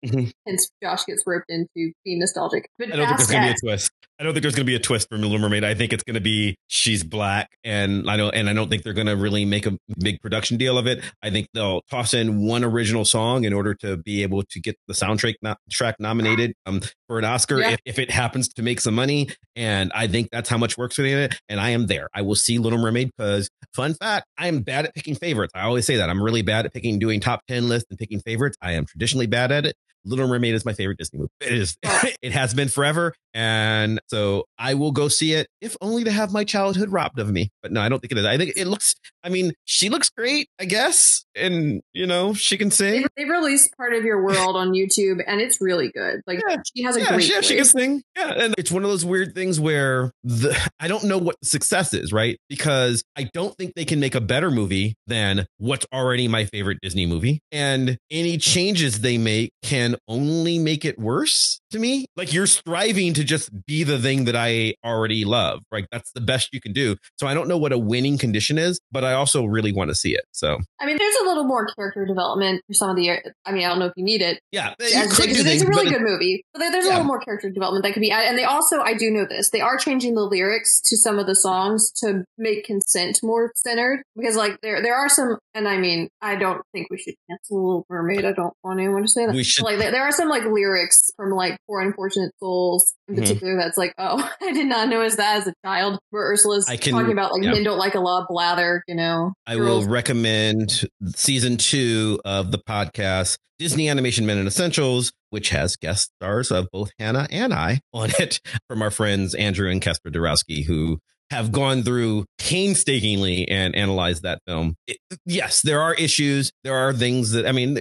hence Josh gets roped into being nostalgic. But I don't think there's going to be a twist. I don't think there's going to be a twist from Little Mermaid. I think it's going to be she's black, and I don't and I don't think they're going to really make a big production deal of it. I think they'll toss in one original song in order to be able to get the soundtrack no, track nominated um, for an Oscar yeah. if, if it happens to make some money. And I think that's how much work's in it. And I am there. I will see Little Mermaid because, fun fact, I am bad at picking favorites. I always say that I'm really bad at picking, doing top ten lists and picking favorites. I am traditionally bad at it. Little Mermaid is my favorite Disney movie. It is. It has been forever. And so I will go see it, if only to have my childhood robbed of me. But no, I don't think it is. I think it looks, I mean, she looks great, I guess. And, you know, she can sing. They, they released Part of Your World on YouTube, and it's really good. Like, yeah, she has a yeah, great she, yeah, she can sing. Yeah. And it's one of those weird things where the, I don't know what the success is, right? Because I don't think they can make a better movie than what's already my favorite Disney movie. And any changes they make can only make it worse to me. Like, you're striving to just be the thing that I already love. Like, that's the best you can do. So I don't know what a winning condition is, but I also really want to see it. So I mean, there's a little more character development for some of the. I mean, I don't know if you need it. Yeah, you As, could do things, it's a really good movie, but there's yeah. a little more character development that could be added. And they also, I do know this, they are changing the lyrics to some of the songs to make consent more centered, because like there there are some, and I mean, I don't think we should cancel Little Mermaid. I don't want anyone to say that. We should. Like, there are some like lyrics from like Poor Unfortunate Souls in particular. Mm-hmm. That's like, oh, I did not notice that as a child, where Ursula's can, talking about like yeah. men don't like a lot of blather, you know. I girls. will recommend season two of the podcast, Disney Animation Men and Essentials, which has guest stars of both Hannah and I on it, from our friends Andrew and Kesper Dorowski, who have gone through painstakingly and analyzed that film. It, yes, there are issues. There are things that, I mean,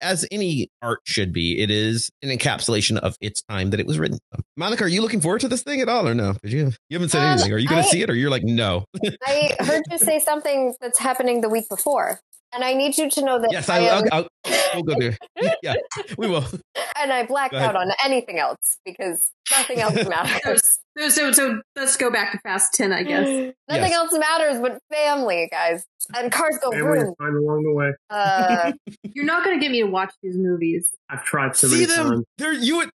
as any art should be, it is an encapsulation of its time that it was written. Monica, are you looking forward to this thing at all or no? Did you, you haven't said um, anything. Are you going to see it or you're like, no? I heard you say something that's happening the week before. And I need you to know that. Yes, I, I am... I'll, I'll, we'll go there. Yeah, we will. And I blacked out on anything else because nothing else matters. So, so, so let's go back to Fast ten, I guess. Nothing yes. else matters but family, guys. And cars go boom. Along the way. Uh, you're not going to get me to watch these movies. I've tried so many times. They're you.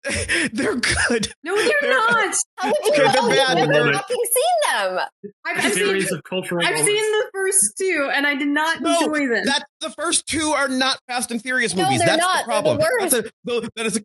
They're good. No, they're, they're not. How would you okay, know? Bad, I've never fucking seen them. I've, I've, seen, of cultural I've seen the first two, and I did not no, enjoy them. That the first two are not Fast and Furious no, movies. That's not. The problem. They're the worst. That's a, that is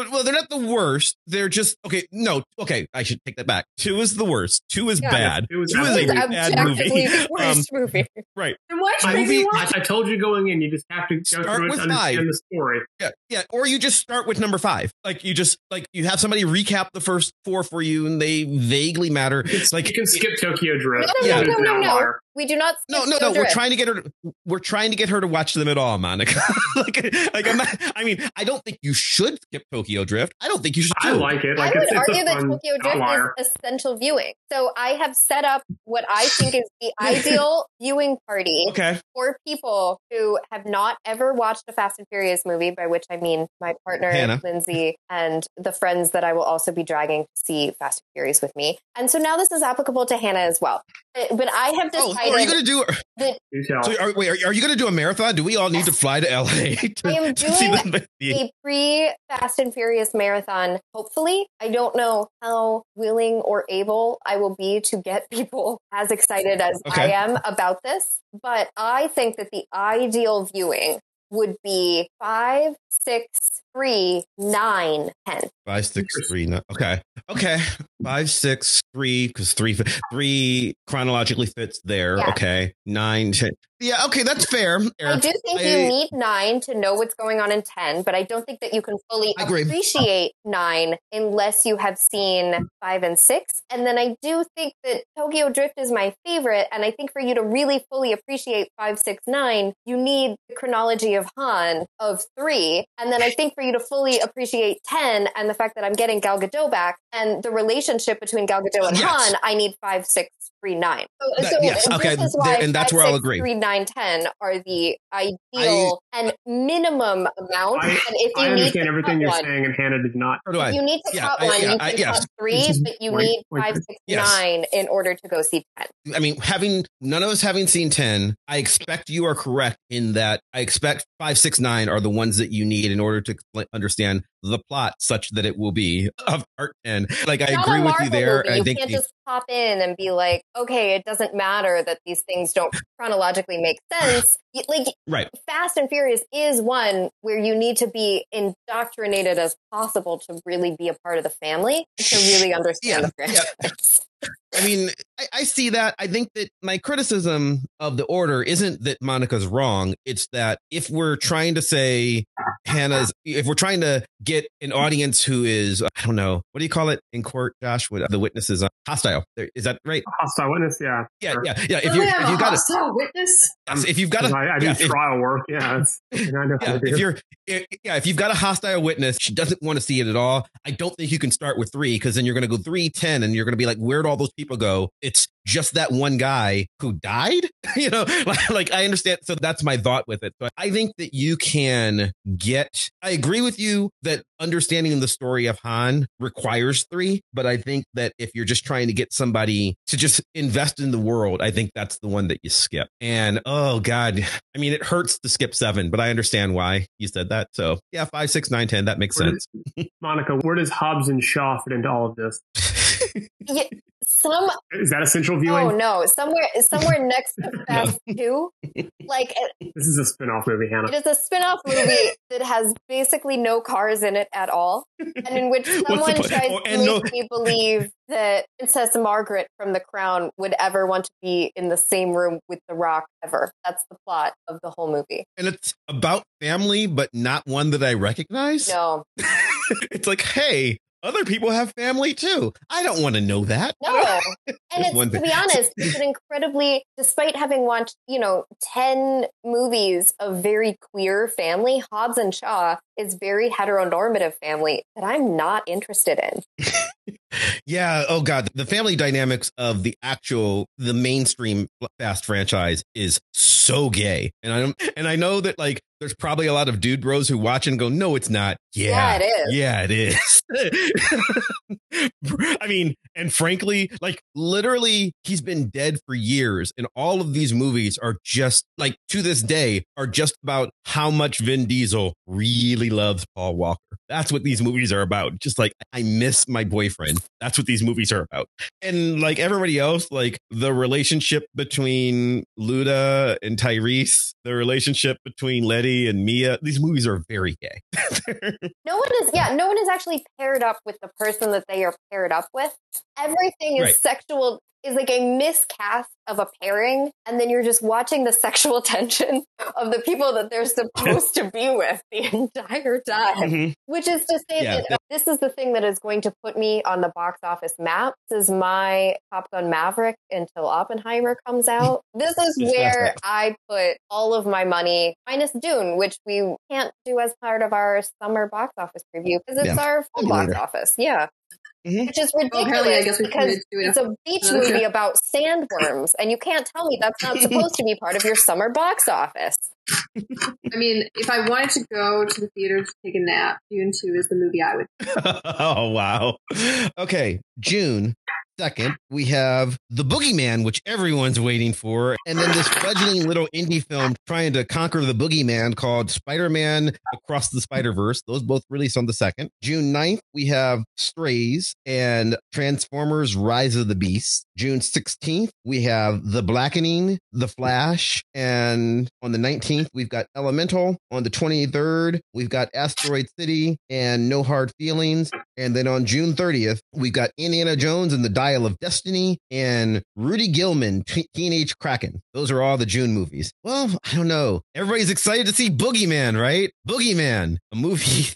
a, well, they're not the worst. They're just okay. No, okay. I should take that back. Two is the worst. Two is yeah, bad. Two is, two is a bad movie. The worst um, movie. Right. And why should I be watching? I told you going in. You just have to go start with and understand five. The story. Yeah. Yeah. Or you just start with number five. Like you just like you have somebody recap the first four for you and they vaguely matter. It's like you can skip Tokyo Drift. No, no, yeah. no, no, no, no. We do not. No, no, no. Drift. We're trying to get her. To, we're trying to get her to watch them at all, Monica. like, like I'm not, I mean, I don't think you should skip Tokyo Drift. I don't think you should. I like it. Like I it's, would it's argue that Tokyo Drift outlier. Is essential viewing. So I have set up what I think is the ideal viewing party okay. for people who have not ever watched a Fast and Furious movie. By which I mean my partner Hannah. Lindsay and the friends that I will also be dragging to see Fast and Furious with me. And so now this is applicable to Hannah as well. But I have decided. Oh, are you going to do? The, so are, wait, are, are you going to do a marathon? Do we all need yes. to fly to L A? To, I am doing a pre-Fast and Furious marathon. Hopefully, I don't know how willing or able I will be to get people as excited as okay. I am about this. But I think that the ideal viewing would be five, six, three, nine, ten. Five, six, three, nine. Okay. Okay. Five, six, three, because three, three chronologically fits there. Yeah. Okay. Nine, ten. Yeah. Okay. That's fair. I do think I, you need nine to know what's going on in ten, but I don't think that you can fully appreciate nine unless you have seen five and six. And then I do think that Tokyo Drift is my favorite. And I think for you to really fully appreciate five, six, nine, you need the chronology of Han of three. And then I think for you to fully appreciate ten and the fact that I'm getting Gal Gadot back and the relationship between Gal Gadot and yes. Han, I need five, six, three, nine. So, that, so yes. okay. This is why and that's five, where I'll six, agree. Three, nine, ten are the ideal I, and minimum amount. I, and if you I understand everything you're one, saying, and Hannah did not. Do I? You need to yeah, cut I, one. Yeah, you I, can yes. cut three, but you point, need point five, six, yes. nine in order to go see ten. I mean, having none of us having seen ten, I expect you are correct in that I expect five, six, nine are the ones that you need in order to understand the plot such that it will be of art. And like, it's I agree with you there. You I think can't the, just pop in and be like, okay, it doesn't matter that these things don't chronologically make sense. Like right. Fast and Furious is one where you need to be indoctrinated as possible to really be a part of the family, to really understand yeah, the franchise. Yeah. I mean, I, I see that. I think that my criticism of the order isn't that Monica's wrong. It's that if we're trying to say Hannah's, if we're trying to get an audience who is, I don't know, what do you call it in court, Josh? What the witnesses are hostile? Is that right? A hostile witness, yeah, yeah, sure. yeah, yeah. If, you, if you've got a hostile witness, if you've got a, I, I do yeah, trial if, work, yeah. That's, and I know yeah, if you're, if, yeah, if you've got a hostile witness, she doesn't want to see it at all. I don't think you can start with three because then you're going to go three, ten, and you're going to be like, where'd all those people go? It's just that one guy who died, you know, like, like I understand. So that's my thought with it. But I think that you can get, I agree with you that understanding the story of Han requires three, but I think that if you're just trying to get somebody to just invest in the world, I think that's the one that you skip. And oh God, I mean, it hurts to skip seven, but I understand why you said that. So yeah, five, six, nine, ten, that makes where sense. Does, Monica, where does Hobbs and Shaw fit into all of this? yeah, some is that essential viewing? Oh no, somewhere somewhere next to Fast no. Two. Like it, this is a spin-off movie, Hannah. It is a spin-off movie that has basically no cars in it at all, and in which someone tries oh, to no. make me believe that Princess Margaret from The Crown would ever want to be in the same room with The Rock ever. That's the plot of the whole movie, and it's about family, but not one that I recognize. No, it's like, hey. Other people have family, too. I don't want to know that. No. And it's, to be honest, it's an incredibly, despite having watched, you know, ten movies of very queer family, Hobbs and Shaw is very heteronormative family that I'm not interested in. Yeah. Oh, God. The family dynamics of the actual, the mainstream Fast franchise is so gay. And I don't, and I know that, like, there's probably a lot of dude bros who watch and go, no, it's not. Yeah, yeah, it is. Yeah, it is. I mean, and frankly, like literally he's been dead for years. And all of these movies are just like to this day are just about how much Vin Diesel really loves Paul Walker. That's what these movies are about. Just like I miss my boyfriend. That's what these movies are about. And like everybody else, like the relationship between Luda and Tyrese, the relationship between Letty and Mia, these movies are very gay. no one is yeah no one is actually paired up with the person that they are paired up with. Everything is right. Sexual is like a miscast of a pairing, and then you're just watching the sexual tension of the people that they're supposed to be with the entire time. Mm-hmm. Which is to say yeah, that, that this is the thing that is going to put me on the box office map. This is my Top Gun Maverick until Oppenheimer comes out. This is where I put all of my money, minus Dune, which we can't do as part of our summer box office preview because it's yeah. our full box office. Yeah. Mm-hmm. Which is ridiculous oh, I guess we because it it's a beach movie okay. about sandworms, and you can't tell me that's not supposed to be part of your summer box office. I mean, if I wanted to go to the theater to take a nap, Dune two is the movie I would Oh, wow. Okay, June second, we have The Boogeyman, which everyone's waiting for, and then this fledgling little indie film trying to conquer the Boogeyman called Spider-Man Across the Spider-Verse. Those both released on the second. June ninth, we have Strays and Transformers Rise of the Beast. June sixteenth, we have The Blackening, The Flash, and on the nineteenth, we've got Elemental. On the twenty-third, we've got Asteroid City and No Hard Feelings. And then on June thirtieth, we've got Indiana Jones and the Dial of Destiny and Rudy Gilman, T- Teenage Kraken. Those are all the June movies. Well, I don't know. Everybody's excited to see Boogeyman, right? Boogeyman, a movie...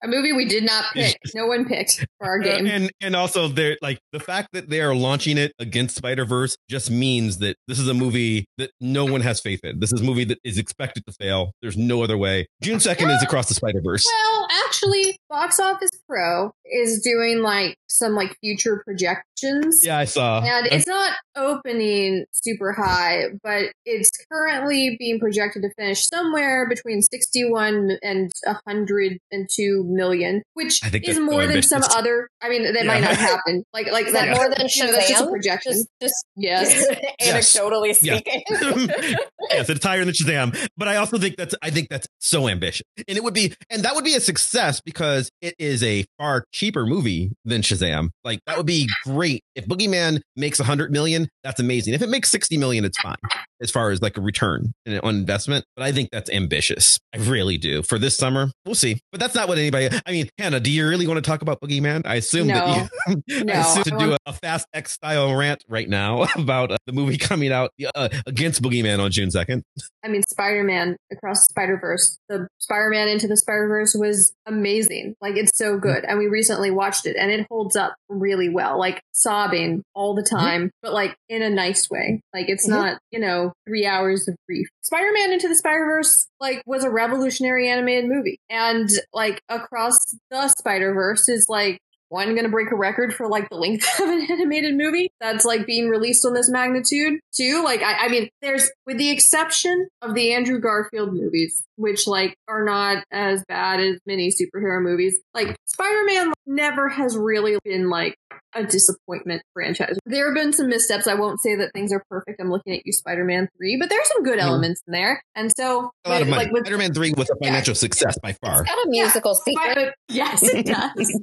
A movie we did not pick. No one picked for our game. And and also, they're like the fact that they are launching it against Spider-Verse just means that this is a movie that no one has faith in. This is a movie that is expected to fail. There's no other way. June second well, is Across the Spider-Verse. Well, actually, Box Office Pro is doing like some like future projections. Yeah, I saw. And it's not opening super high, but it's currently being projected to finish somewhere between sixty-one and one hundred two million, which is more than some other. I mean, that yeah. might not happen. Like, like is that yeah. more than Shazam? That's just a projection. Just, just yes, yes. anecdotally speaking. Yes. Yes, it's higher than Shazam. But I also think that's. I think that's so ambitious, and it would be, and that would be a success because it is a far cheaper movie than Shazam. Like that would be great if Boogeyman makes one hundred million. That's amazing. If it makes sixty million, it's fine as far as like a return on investment. But I think that's ambitious. I really do. For this summer, we'll see. But that's not what anybody. I mean, Hannah, do you really want to talk about Boogeyman? I assume no. that you no. I assume to do a, a Fast X style rant right now about uh, the movie coming out uh, against Boogeyman on June second. I mean, Spider-Man Across the Spider-Verse, the Spider-Man Into the Spider-Verse was amazing. Like it's so good. And we recently watched it and it holds up really well, like sobbing all the time, mm-hmm. but like in a nice way. Like it's mm-hmm. not, you know, three hours of grief. Spider-Man Into the Spider-Verse like was a revolutionary animated movie. And like Across the Spider-Verse is like one, going to break a record for like the length of an animated movie that's like being released on this magnitude. Two, like, I, I mean, there's, with the exception of the Andrew Garfield movies, which like are not as bad as many superhero movies, like Spider-Man never has really been like a disappointment franchise. There have been some missteps. I won't say that things are perfect. I'm looking at you, Spider-Man three, but there's some good mm. elements in there. And so a lot of money. Like with, Spider-Man three was a financial yeah, success by far. It's got a musical yeah, secret. Yes, it does.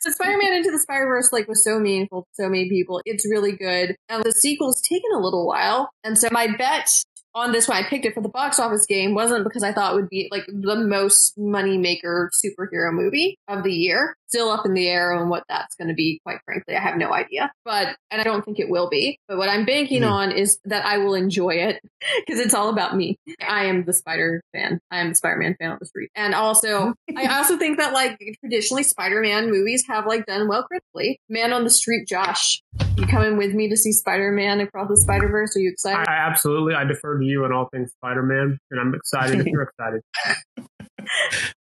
So Spider-Man Into the Spider-Verse like was so meaningful to so many people. It's really good. And the sequel's taken a little while. And so my bet on this one, I picked it for the box office game, wasn't because I thought it would be like the most money maker superhero movie of the year. Still up in the air on what that's going to be, quite frankly. I have no idea. But, and I don't think it will be. But what I'm banking mm-hmm. on is that I will enjoy it because it's all about me. I am the spider fan. I am the Spider-Man fan on the street. And also, I also think that like traditionally Spider-Man movies have like done well critically. Man on the Street, Josh, you coming with me to see Spider-Man Across the Spider-Verse? Are you excited? I, absolutely. I defer to you on all things Spider-Man, and I'm excited if you're excited.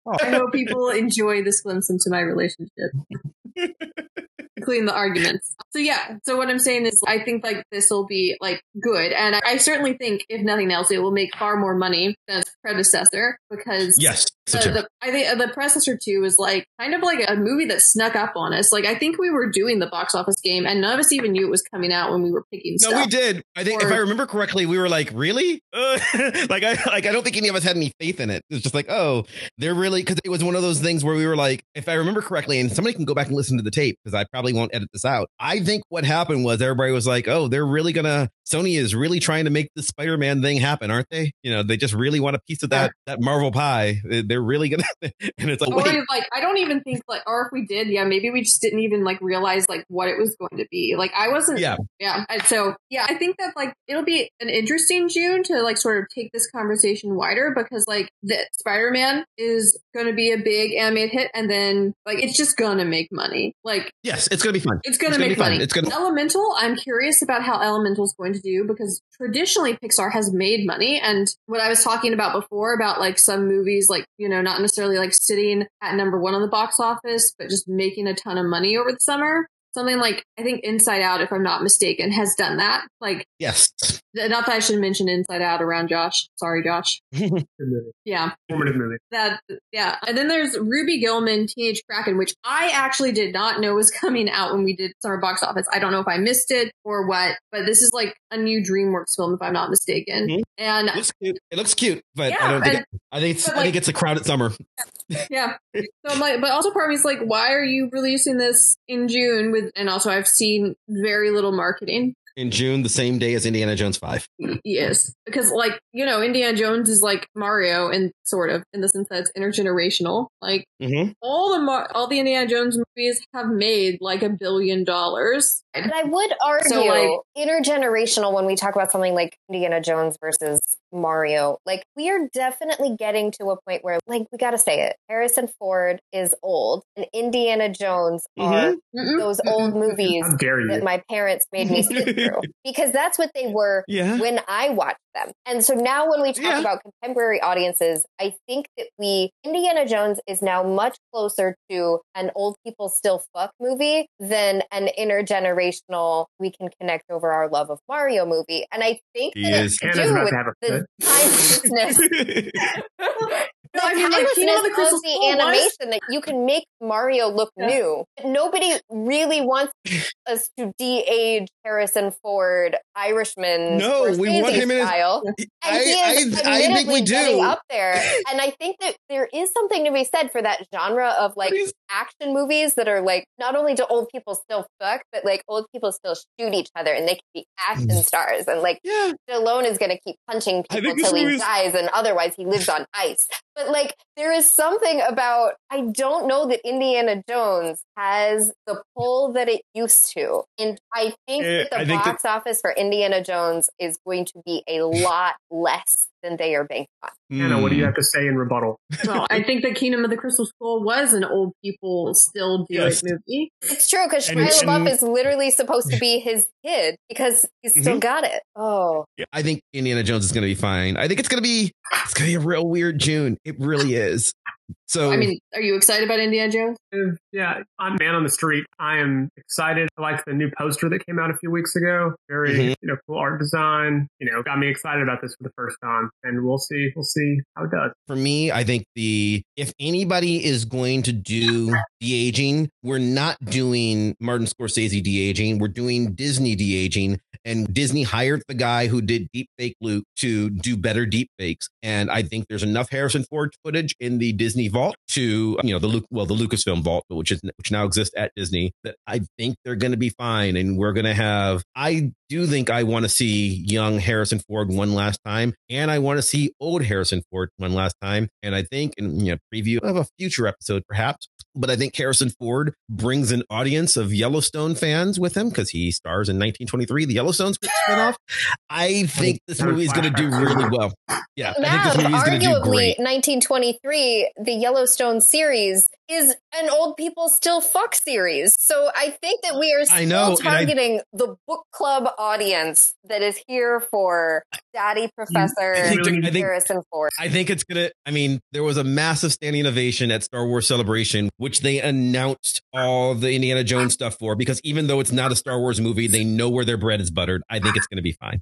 Oh. I hope people enjoy this glimpse into my relationship, including the arguments. So yeah, so what I'm saying is I think like this will be like good, and I, I certainly think if nothing else it will make far more money than its predecessor, because yes, the, the, I think the predecessor too was like kind of like a movie that snuck up on us. Like I think we were doing the box office game and none of us even knew it was coming out when we were picking no, stuff. No, we did. I think or, if I remember correctly, we were like, really? Uh, like I like I don't think any of us had any faith in it. It's just like, oh, they're really, because it was one of those things where we were like, if I remember correctly, and somebody can go back and listen to the tape because I probably won't edit this out. I think what happened was everybody was like, oh, they're really gonna, Sony is really trying to make the Spider-Man thing happen, aren't they? You know, they just really want a piece of that that Marvel pie. They're really gonna, and it's like, or if, like I don't even think like, or if we did, yeah, maybe we just didn't even like realize like what it was going to be. Like I wasn't, yeah, yeah. And so yeah, I think that like it'll be an interesting June to like sort of take this conversation wider, because like that Spider-Man is going to be a big animated hit, and then like it's just gonna make money. Like yes, it's gonna be fun. It's gonna, it's gonna make money. It's gonna Elemental. I'm curious about how Elemental's going to do, because traditionally Pixar has made money, and what I was talking about before about like some movies like, you know, not necessarily like sitting at number one on the box office, but just making a ton of money over the summer. Something like, I think Inside Out, if I'm not mistaken, has done that. Like, yes. Not that I should mention Inside Out around Josh. Sorry, Josh. Yeah. Formative movie. That, yeah. And then there's Ruby Gilman, Teenage Kraken, which I actually did not know was coming out when we did summer box office. I don't know if I missed it or what, but this is like a new DreamWorks film, if I'm not mistaken. Mm-hmm. And it looks cute. It looks cute, but yeah, I don't think. And, it, I think it's. Like, I think it's a crowded summer. Yeah. So I'm like, but also part of me is like, why are you releasing this in June with? And also, I've seen very little marketing. In June, the same day as Indiana Jones five. Yes, because like, you know, Indiana Jones is like Mario, and sort of in the sense that it's intergenerational. Like mm-hmm. all the Mar- all the Indiana Jones movies have made like a billion dollars. But I would argue so, like, intergenerational when we talk about something like Indiana Jones versus Mario. Like we are definitely getting to a point where like we got to say it. Harrison Ford is old, and Indiana Jones mm-hmm. are mm-hmm. those mm-hmm. old movies that my parents made me see. Because that's what they were yeah. when I watched them. And so now when we talk yeah. about contemporary audiences, I think that we, Indiana Jones is now much closer to an old people still fuck movie than an intergenerational, we can connect over our love of Mario movie. And I think that it's to do with the timelessness. No, I mean, like, King of the Crystal Skull animation that you can make Mario look yeah. new. But nobody really wants us to de-age Harrison Ford, Irishman. No, Scorsese we want him style. In his. And I, he is I, I think we do up there, and I think that there is something to be said for that genre of like Please. action movies that are like not only do old people still fuck, but like old people still shoot each other, and they can be action stars. And like yeah. Stallone is going to keep punching people till he is- dies, and otherwise he lives on ice. But like, there is something about, I don't know that Indiana Jones has the pull that it used to. And I think uh, that the think box that- office for Indiana Jones is going to be a lot less than they are banked on. Hannah, what do you have to say in rebuttal? Well, I think the Kingdom of the Crystal Skull was an old people still do yes. it movie. It's true, because Shia LaBeouf is literally supposed to be his kid because he's still mm-hmm. got it. Oh, yeah, I think Indiana Jones is going to be fine. I think it's going to be it's going to be a real weird June. It really is. So I mean, are you excited about Indiana Jones? Yeah, I'm a man on the street. I am excited. I like the new poster that came out a few weeks ago. Very mm-hmm. you know, cool art design. You know, got me excited about this for the first time. And we'll see. We'll see how it does. For me, I think the if anybody is going to do de-aging, we're not doing Martin Scorsese de-aging. We're doing Disney de-aging. And Disney hired the guy who did Deepfake Luke to do better deepfakes. And I think there's enough Harrison Ford footage in the Disney vault to, you know, the Luke, well, the Lucasfilm vault, which is which now exists at Disney, that I think they're going to be fine. And we're going to have, I do think I want to see young Harrison Ford one last time. And I want to see old Harrison Ford one last time. And I think, and you know, preview of a future episode, perhaps. But I think Harrison Ford brings an audience of Yellowstone fans with him because he stars in nineteen twenty-three, the Yellowstone spinoff. I think this movie is going to do really well. Yeah, Matt, I think this movie is going to do great. nineteen twenty-three, the Yellowstone series, is an old people still fuck series. So I think that we are still I know, targeting I, the book club audience that is here for Daddy Professor I think, and I think, Harrison Ford. I think it's going to, I mean, there was a massive standing ovation at Star Wars Celebration, which they announced all the Indiana Jones stuff for, because even though it's not a Star Wars movie, they know where their bread is buttered. I think it's going to be fine.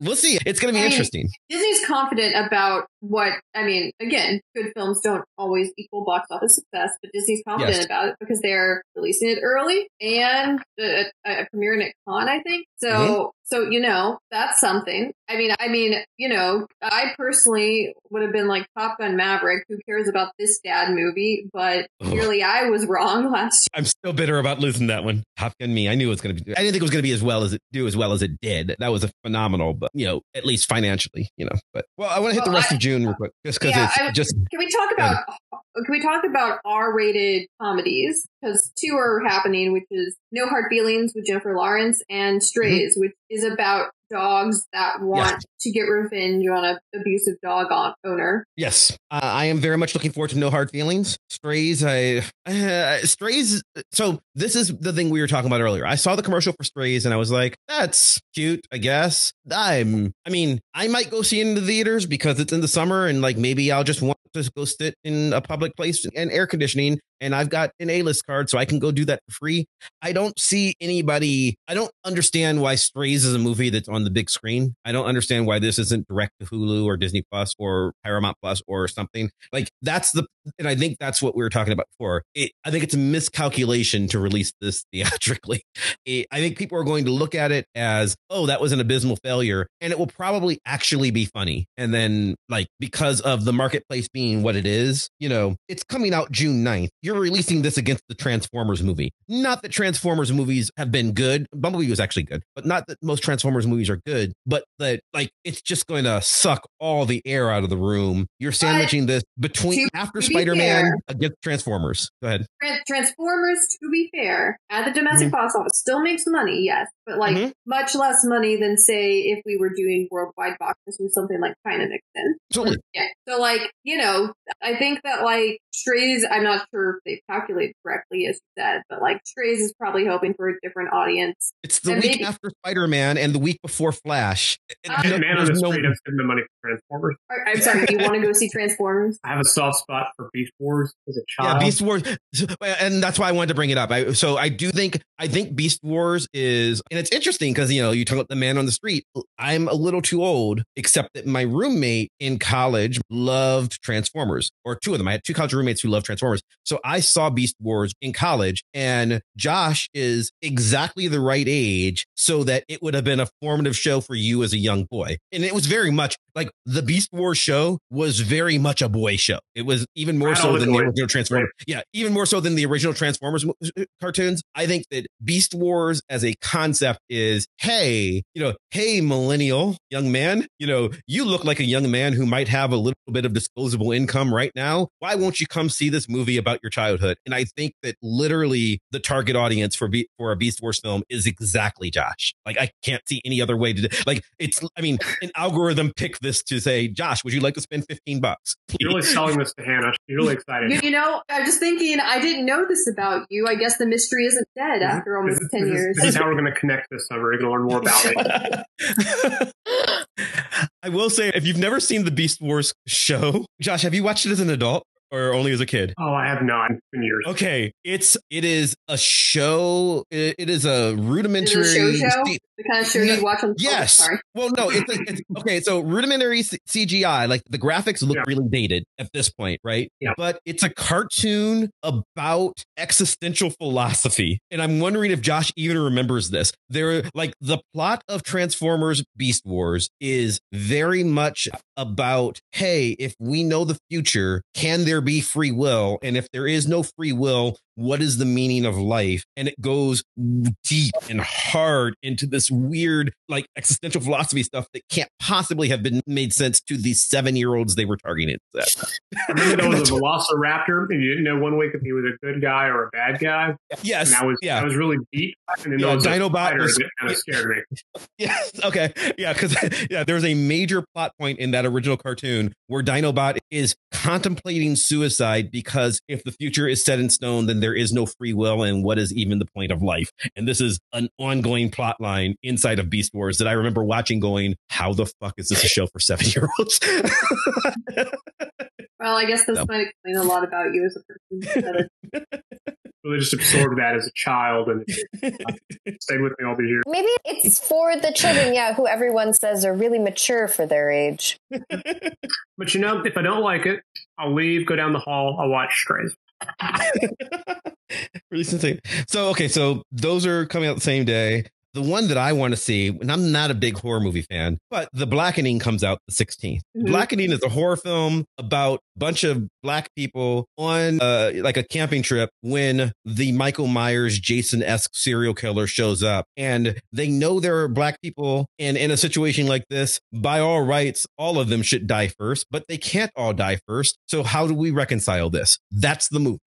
We'll see. It's going to be and interesting. Disney's confident about what, I mean, again, good films don't always equal box office success, but Disney's confident yes. about it because they're releasing it early and uh, uh, premiering at Con, I think. So, mm-hmm. so, you know, that's something. I mean, I mean, you know, I personally would have been like Top Gun Maverick. Who cares about this dad movie? But clearly I was wrong last year. I'm still bitter about losing that one. Top Gun me. I knew it was going to be, I didn't think it was going to be as well as it do as well as it did. That was a phenomenal, but you know, at least financially, you know, but well, I want to hit well, the rest I, of June real quick just because yeah, it's I, just, can we talk about, uh, can we talk about R-rated comedies? Because two are happening, which is No Hard Feelings with Jennifer Lawrence and Strays, mm-hmm. which is about dogs that want yeah. to get revenge on an abusive dog on, owner. Yes, uh, I am very much looking forward to No Hard Feelings. Strays, I uh, Strays. So this is the thing we were talking about earlier. I saw the commercial for Strays and I was like, that's cute, I guess. I'm. I mean, I might go see it in the theaters because it's in the summer and like maybe I'll just want to go sit in a public place and air conditioning. And I've got an A-list card, so I can go do that for free. I don't see anybody. I don't understand why Strays is a movie that's on the big screen. I don't understand why this isn't direct to Hulu or Disney Plus or Paramount Plus or something. Like that's the, and I think that's what we were talking about before. It, I think it's a miscalculation to release this theatrically. It, I think people are going to look at it as, oh, that was an abysmal failure, and it will probably actually be funny. And then, like, because of the marketplace being what it is, you know, it's coming out June ninth. You're releasing this against the Transformers movie. Not that Transformers movies have been good. Bumblebee was actually good, but not that most Transformers movies are good, but that like it's just going to suck all the air out of the room. You're sandwiching but this between after be Spider-Man fair, against Transformers. Go ahead. Transformers, to be fair, at the domestic mm-hmm. box office still makes money, yes, but like mm-hmm. much less money than say if we were doing worldwide boxes with something like China mixed in. Totally. Yeah. So like, you know, I think that like Strays, I'm not sure they've calculated correctly, as you said, but like Strays is probably hoping for a different audience. It's the and week maybe- after Spider-Man and the week before Flash. Uh, no, man on the no- street, I'm spending the money for Transformers. I'm sorry, do you want to go see Transformers? I have a soft spot for Beast Wars as a child. Yeah, Beast Wars, and that's why I wanted to bring it up. I, so I do think I think Beast Wars is, and it's interesting because you know you talk about the man on the street. I'm a little too old, except that my roommate in college loved Transformers, or two of them. I had two college roommates who loved Transformers, so. I saw Beast Wars in college, and Josh is exactly the right age so that it would have been a formative show for you as a young boy. And it was very much like the Beast Wars show was very much a boy show. It was even more so than the original Transformers. Yeah, even more so than the original Transformers cartoons. I think that Beast Wars as a concept is, hey, you know, hey, millennial young man, you know, you look like a young man who might have a little bit of disposable income right now. Why won't you come see this movie about your childhood? And I think that literally the target audience for Be- for a Beast Wars film is exactly Josh. Like I can't see any other way to do- like it's. I mean, an algorithm picked this to say, Josh, would you like to spend fifteen bucks? Please? You're really selling this to Hannah. You're really excited. You, you know, I'm just thinking. I didn't know this about you. I guess the mystery isn't dead mm-hmm. after almost this, ten this, years. This is how we're going to connect this summer. We're going to learn more about it. I will say, if you've never seen the Beast Wars show, Josh, have you watched it as an adult? or only as a kid? Oh, I have not. In years. Okay, it's it is a show. It, it is a rudimentary is it a show. show? C- the kind of show you watch on. Yes. Oh, well, no. It's, like, it's okay. So rudimentary c- CGI, like the graphics look yeah. really dated at this point, right? Yeah. But it's a cartoon about existential philosophy, and I'm wondering if Josh even remembers this. There, like the plot of Transformers: Beast Wars is very much about, hey, if we know the future, can there be free will? And if there is no free will, what is the meaning of life? And it goes deep and hard into this weird, like, existential philosophy stuff that can't possibly have been made sense to these seven year olds they were targeting. I remember there was a velociraptor, and you didn't know one week if he was a good guy or a bad guy. Yes. And that was, yeah. that was really deep. And then yeah, was Dinobot was, that kind of scared me. Yes. Okay. Yeah. Because yeah, there's a major plot point in that original cartoon where Dinobot is contemplating suicide because if the future is set in stone, then there is no free will, and what is even the point of life? And this is an ongoing plot line inside of Beast Wars that I remember watching going, how the fuck is this a show for seven-year-olds? Well, I guess this no. might explain a lot about you as a person. Well, they just absorbed that as a child and it stayed with me all these years. Maybe it's for the children, yeah, who everyone says are really mature for their age. But you know, if I don't like it, I'll leave, go down the hall, I'll watch Strays. Really sincere. So okay, so those are coming out the same day. The one that I want to see, and I'm not a big horror movie fan, but The Blackening comes out the sixteenth. Mm-hmm. Blackening is a horror film about a bunch of black people on uh, like a camping trip when the Michael Myers, Jason-esque serial killer shows up. And they know there are black people. And in a situation like this, by all rights, all of them should die first, but they can't all die first. So how do we reconcile this? That's the movie.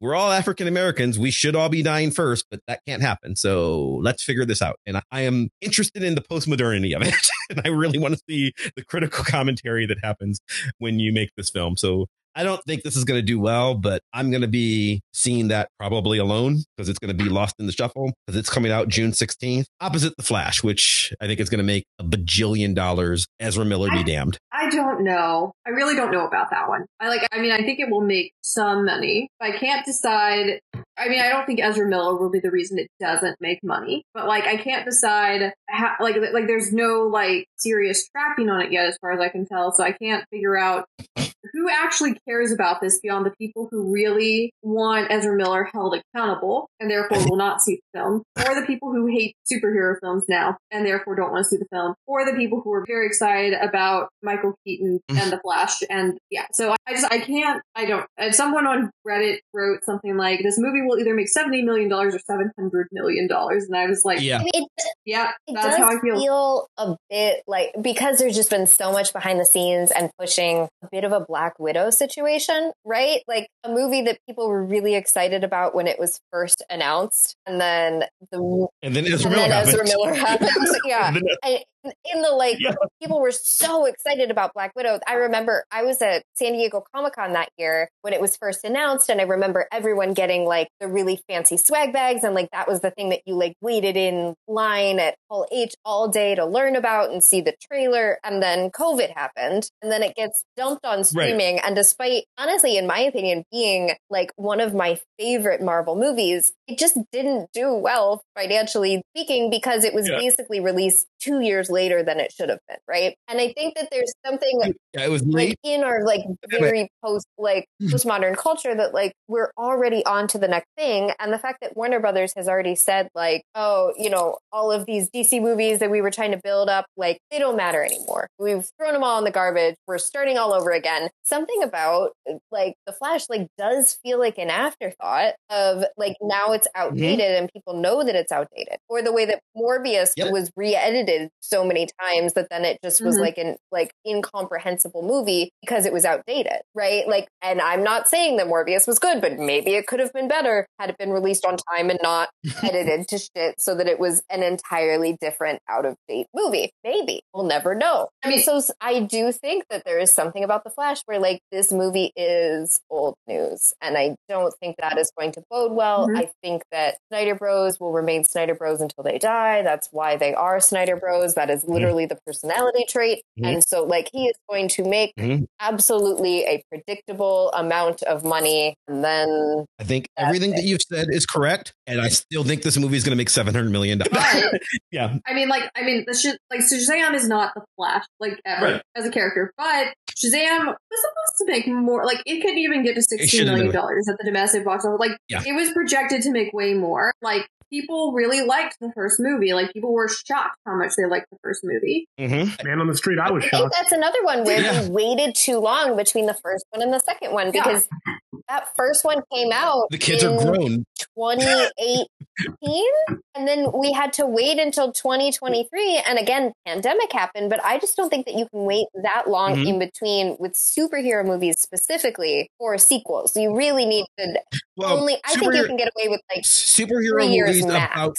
We're all African-Americans. We should all be dying first, but that can't happen. So let's figure this out. And I, I am interested in the postmodernity of it. And I really want to see the critical commentary that happens when you make this film. So I don't think this is going to do well, but I'm going to be seeing that probably alone because it's going to be lost in the shuffle because it's coming out June sixteenth, opposite The Flash, which I think is going to make a bajillion dollars. Ezra Miller be I, damned. I don't know. I really don't know about that one. I like, I mean, I think it will make some money. I can't decide. I mean, I don't think Ezra Miller will be the reason it doesn't make money, but like, I can't decide how, like, like there's no like serious tracking on it yet, as far as I can tell. So I can't figure out who actually cares about this beyond the people who really want Ezra Miller held accountable and therefore will not see the film, or the people who hate superhero films now and therefore don't want to see the film, or the people who are very excited about Michael Keaton and The Flash. And yeah, so I just, I can't, I don't, and someone on Reddit wrote something like, this movie will either make seventy million dollars or seven hundred million dollars. And I was like, yeah, it, yeah it that's how I feel. feel a bit like, because there's just been so much behind the scenes and pushing a bit of a Black Widow situation, right? Like a movie that people were really excited about when it was first announced. And then the and then Ezra, and Miller, then Ezra happened. Miller happened. Yeah. Then, I, in the like, yeah. people were so excited about Black Widow. I remember I was at San Diego Comic-Con that year when it was first announced. And I remember everyone getting like the really fancy swag bags. And like, that was the thing that you like waited in line at Hall H all day to learn about and see the trailer. And then COVID happened. And then it gets dumped on streaming. Right. And despite, honestly, in my opinion, being like one of my favorite Marvel movies, it just didn't do well financially speaking, because it was yeah. basically released two years later than it should have been, right? And I think that there's something yeah, it was like late. in our like very post like postmodern culture that like we're already on to the next thing. And the fact that Warner Brothers has already said like, oh, you know, all of these D C movies that we were trying to build up, like they don't matter anymore. We've thrown them all in the garbage. We're starting all over again. Something about like The Flash like does feel like an afterthought of like now it's outdated mm-hmm. and people know that it's outdated, or the way that Morbius yep. was re-edited so many times that then it just was mm-hmm. like an like incomprehensible movie because it was outdated, right? Like, and I'm not saying that Morbius was good, but maybe it could have been better had it been released on time and not edited to shit so that it was an entirely different out of date movie. Maybe we'll never know. I mean, so I do think that there is something about The Flash where like this movie is old news, and I don't think that is going to bode well. Mm-hmm. I think that Snyder Bros will remain Snyder Bros until they die. That's why they are Snyder Bros. That That is literally mm-hmm. the personality trait. Mm-hmm. And so like he is going to make mm-hmm. absolutely a predictable amount of money. And then I think everything it. that you've said is correct. And I still think this movie is going to make seven hundred million dollars. But, yeah. I mean, like, I mean, the shit, like, so Shazam is not the Flash, like, ever right. as a character, but Shazam was supposed to make more, like, it couldn't even get to sixteen million dollars at the domestic box office. Like, yeah. it was projected to make way more. Like, people really liked the first movie. Like, people were shocked how much they liked the first movie. Mm-hmm. Man on the Street, I was I shocked. I think that's another one where yeah. we waited too long between the first one and the second one, because yeah. that first one came out the kids in are grown. twenty eighteen, and then we had to wait until twenty twenty-three, and again, pandemic happened, but I just don't think that you can wait that long mm-hmm. in between with superhero movies specifically for a sequel. So you really need to well, only, I think you can get away with like superhero three years movies max. About,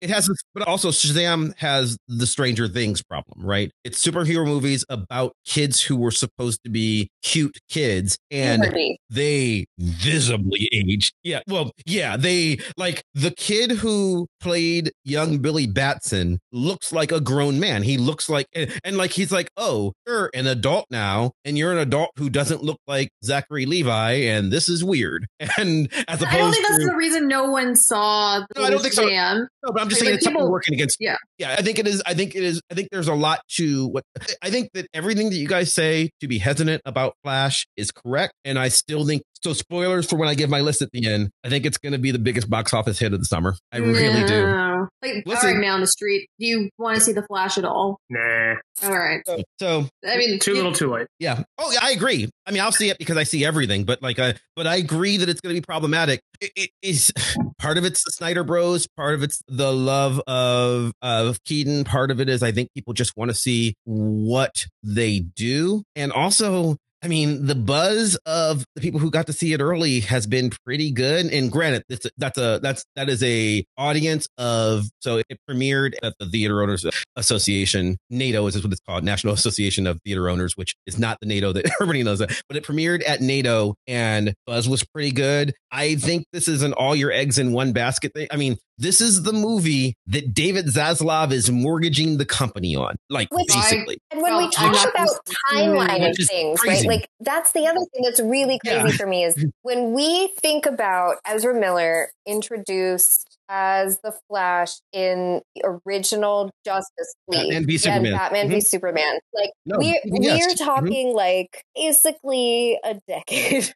it has, but also Shazam has the Stranger Things problem, right? It's superhero movies about kids who were supposed to be cute kids, and they visibly aged. Yeah, well, yeah, they, like, the kid who played young Billy Batson looks like a grown man. He looks like, and, and like, he's like, oh, you're an adult now, and you're an adult who doesn't look like Zachary Levi, and this is weird. And as opposed I don't think that's to, the reason no one saw the no, I don't think so. No, but I'm just like, saying it's people, something working against. Yeah. Yeah, I think it is. I think it is. I think there's a lot to what I think that everything that you guys say to be hesitant about Flash is correct. And I still think so. Spoilers for when I give my list at the end. I think it's going to be the biggest box office hit of the summer. I no. really do. Like, listen, Man on the Street. Do you want to see the Flash at all? Nah. All right. So, so I mean, too it, little, too late. Yeah. Oh, yeah, I agree. I mean, I'll see it because I see everything. But like, I, but I agree that it's going to be problematic. It, it is part of it's the Snyder Bros. Part of it's the love of of Keaton. Part of it is I think people just want to see what they do, and also. I mean, the buzz of the people who got to see it early has been pretty good. And granted, that's that's a that's that is a audience of so it premiered at the Theater Owners Association. NATO is what it's called, National Association of Theater Owners, which is not the NATO that everybody knows that, but it premiered at NATO and buzz was pretty good. I think this is an all your eggs in one basket thing. I mean, this is the movie that David Zaslav is mortgaging the company on, like which basically. I, and when we talk which about timeline of things, crazy. Right? Like that's the other thing that's really crazy yeah. for me is when we think about Ezra Miller introduced as the Flash in the original Justice League and Batman mm-hmm. v Superman. Like no, we're yes. we're talking mm-hmm. like basically a decade,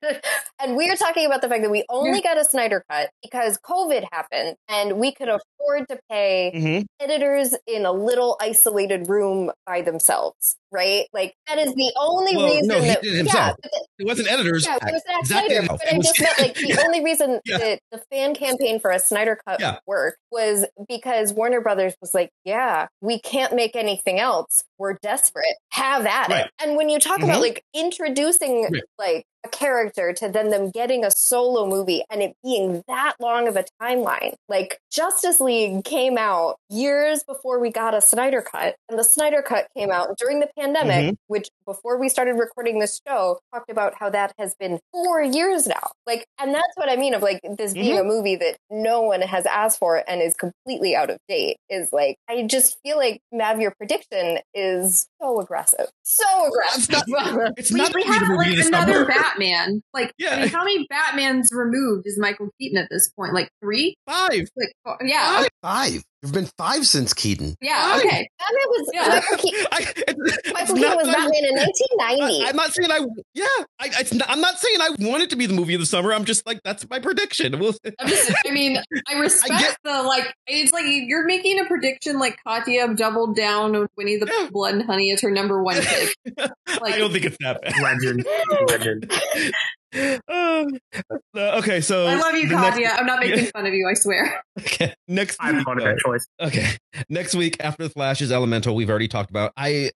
and we're talking about the fact that we only yeah. got a Snyder cut because COVID happened, and we could afford to pay mm-hmm. editors in a little isolated room by themselves. Right, like that is the only well, reason. No, he that, did it himself. Yeah, the, it wasn't editors. Yeah, it was not exactly editors. But I just meant like the only reason yeah. that the fan campaign for a Snyder Cut yeah. worked was because Warner Brothers was like, "Yeah, we can't make anything else. We're desperate. Have at right. it." And when you talk mm-hmm. about like introducing right. like a character to then them getting a solo movie and it being that long of a timeline, like Justice League came out years before we got a Snyder Cut, and the Snyder Cut came out during the pandemic, mm-hmm. which before we started recording this show talked about how that has been four years now. Like, and that's what I mean of like this being mm-hmm. a movie that no one has asked for and is completely out of date is like, I just feel like Mav, your prediction is so aggressive. So aggressive. It's not, it's we, not we have like another bat. Batman, like yeah. I mean, how many Batmans removed is Michael Keaton at this point? Like three, five, like four, yeah, five. five. There've been five since Keaton. Yeah, five. Okay. Batman was yeah. Michael Keaton. I, it's, Michael it's Keaton was Batman in nineteen ninety. I, I'm not saying I. Yeah, I, it's not, I'm not saying I want it to be the movie of the summer. I'm just like that's my prediction. We'll, I'm just, I mean, I respect I get, the like. It's like you're making a prediction. Like Katya doubled down on Winnie the yeah. Blood and Honey as her number one pick. Like, I don't think it's that bad. Legend. Legend. Uh, okay, so I love you, Katya. Next, I'm not making yeah. fun of you, I swear. Okay, next. I'm proud of your choice. Okay, next week after the Flash is Elemental. We've already talked about. I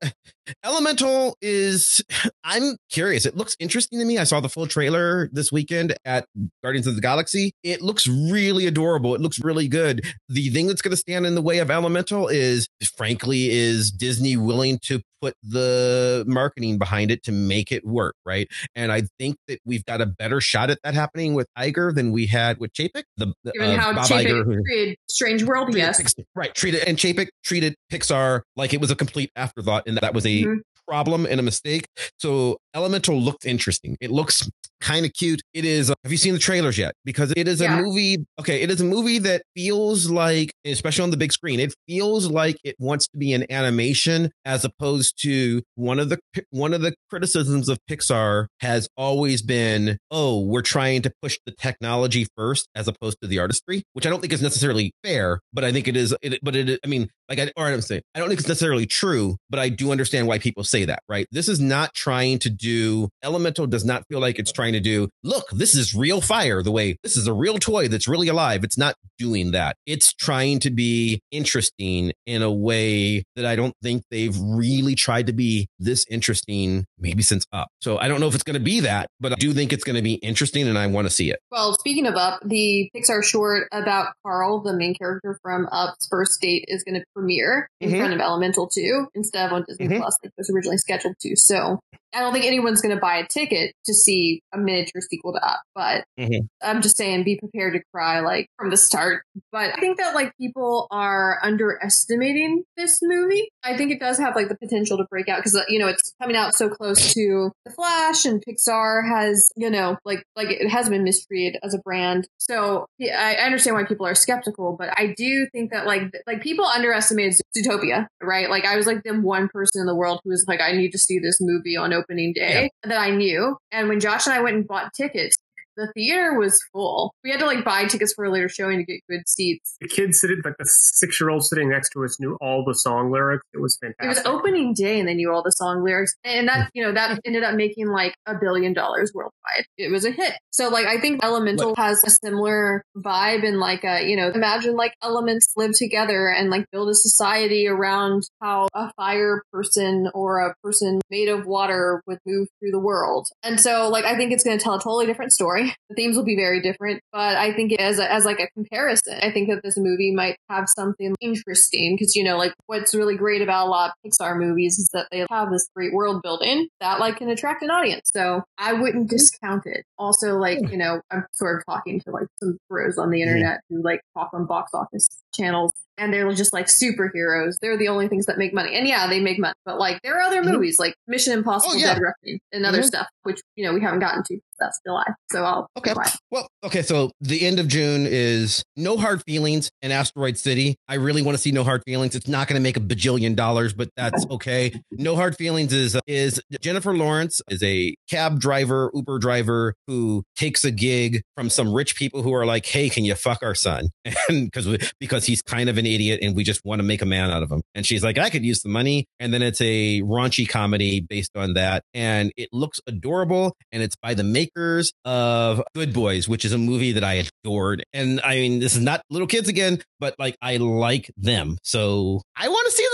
Elemental is, I'm curious. It looks interesting to me. I saw the full trailer this weekend at Guardians of the Galaxy. It looks really adorable. It looks really good. The thing that's going to stand in the way of Elemental is, frankly, is Disney willing to put the marketing behind it to make it work, right? And I think that we've got a better shot at that happening with Iger than we had with Chapek. The, the Given uh, how Bob Chapek Iger, who, treated Strange World, yes. Pixar, right, treated, and Chapek treated Pixar like it was a complete afterthought, and that was a mm-hmm. problem and a mistake. So Elemental looked interesting. It looks kind of cute. It is. Uh, have you seen the trailers yet? Because it is yeah. a movie. Okay, it is a movie that feels like, especially on the big screen, it feels like it wants to be an animation, as opposed to one of the one of the criticisms of Pixar has always been, oh, we're trying to push the technology first as opposed to the artistry, which I don't think is necessarily fair. But I think it is. It, but it. I mean, like, I, or I'm saying, I don't think it's necessarily true, but I do understand why people say that. Right? This is not trying to do. Elemental does not feel like it's trying. to do look this is real fire the way this is a real toy that's really alive. It's not doing that. It's trying to be interesting in a way that I don't think they've really tried to be this interesting maybe since Up. So I don't know if it's going to be that, but I do think it's going to be interesting and I want to see it. Well, speaking of Up, the Pixar short about Carl, the main character from Up's first date, is going to premiere in mm-hmm. front of Elemental two instead of on Disney mm-hmm. Plus, like it was originally scheduled to. So I don't think anyone's going to buy a ticket to see a miniature sequel to Up, but mm-hmm. I'm just saying, be prepared to cry like from the start. But I think that like people are underestimating this movie. I think it does have like the potential to break out because, you know, it's coming out so close to The Flash, and Pixar has, you know, like like it has been mistreated as a brand. So yeah, I understand why people are skeptical, but I do think that like like people underestimated Zootopia, right? Like I was like the one person in the world who was like, I need to see this movie on opening day yeah. that I knew. And when Josh and I went and bought tickets, the theater was full. We had to like buy tickets for a later showing to get good seats. The kids sitting, like the six-year-old sitting next to us, knew all the song lyrics. It was fantastic. It was opening day, and they knew all the song lyrics, and that you know that ended up making like a billion dollars worldwide. It was a hit. So like I think Elemental what? has a similar vibe, and like a you know imagine like elements live together and like build a society around how a fire person or a person made of water would move through the world. And so like I think it's going to tell a totally different story. The themes will be very different, but I think as a, as like a comparison, I think that this movie might have something interesting because, you know, like what's really great about a lot of Pixar movies is that they have this great world building that like can attract an audience. So I wouldn't discount it. Also, like, you know, I'm sort of talking to like some bros on the internet who like talk on box office channels. And they're just like superheroes. They're the only things that make money. And yeah, they make money. But like there are other mm-hmm. movies like Mission Impossible oh, yeah. Dead Reckoning and mm-hmm. other stuff, which, you know, we haven't gotten to. That's July. So I'll. Okay. Well, okay. So the end of June is No Hard Feelings and Asteroid City. I really want to see No Hard Feelings. It's not going to make a bajillion dollars, but that's okay. No Hard Feelings is, is Jennifer Lawrence is a cab driver, Uber driver who takes a gig from some rich people who are like, hey, can you fuck our son? And because, because he's kind of an idiot and we just want to make a man out of him. And she's like, I could use the money. And then it's a raunchy comedy based on that. And it looks adorable. And it's by the makers of Good Boys, which is a movie that I adored. And I mean, this is not little kids again, but like, I like them. So I want to see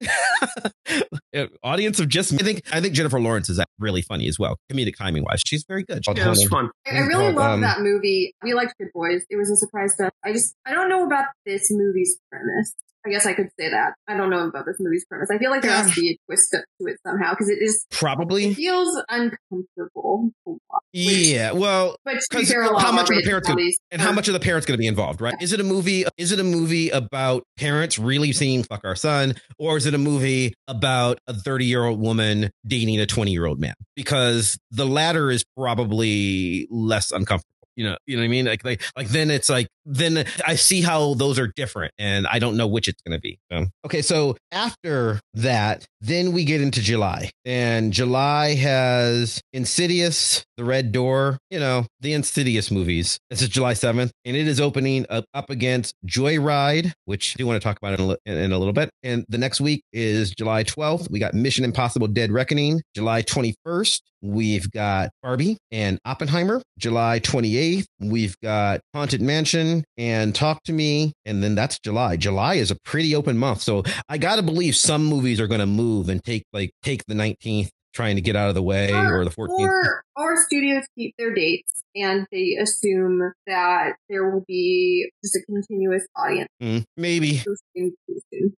this movie. Audience of just, I think, I think Jennifer Lawrence is really funny as well. Comedic timing wise. She's very good. Yeah, it was fun. I really um, love that movie. We liked Good Boys. It was a surprise to us. I just, I don't know about this movie's premise. I guess I could say that. I don't know about this movie's premise. I feel like there yeah. has to be a twist up to it somehow because it is probably it feels uncomfortable. Which, yeah, well, but how much of the parents gonna, and how much of the parents going to be involved, right? Yeah. Is it a movie? Is it a movie about parents really seeing fuck our son, or is it a movie about a thirty-year-old woman dating a twenty-year-old man? Because the latter is probably less uncomfortable. You know, you know what I mean? Like, like, like, then it's like, then I see how those are different and I don't know which it's going to be. Um, okay. So after that, then we get into July, and July has Insidious, The Red Door, you know, the Insidious movies. This is July seventh, and it is opening up, up against Joyride, which I do want to talk about in a, in a little bit. And the next week is July twelfth. We got Mission Impossible Dead Reckoning. July twenty-first, we've got Barbie and Oppenheimer. July twenty-eighth, we've got Haunted Mansion. in and talk to me. And then that's July. July is a pretty open month. So I got to believe some movies are going to move and take like take the nineteenth, trying to get out of the way, or, or the fourteenth. Or, or studios keep their dates and they assume that there will be just a continuous audience. Mm, maybe.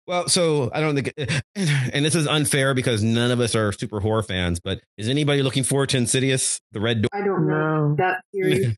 Well, so I don't think, and this is unfair because none of us are super horror fans, but is anybody looking forward to Insidious, The Red Door? I don't know. No. That series.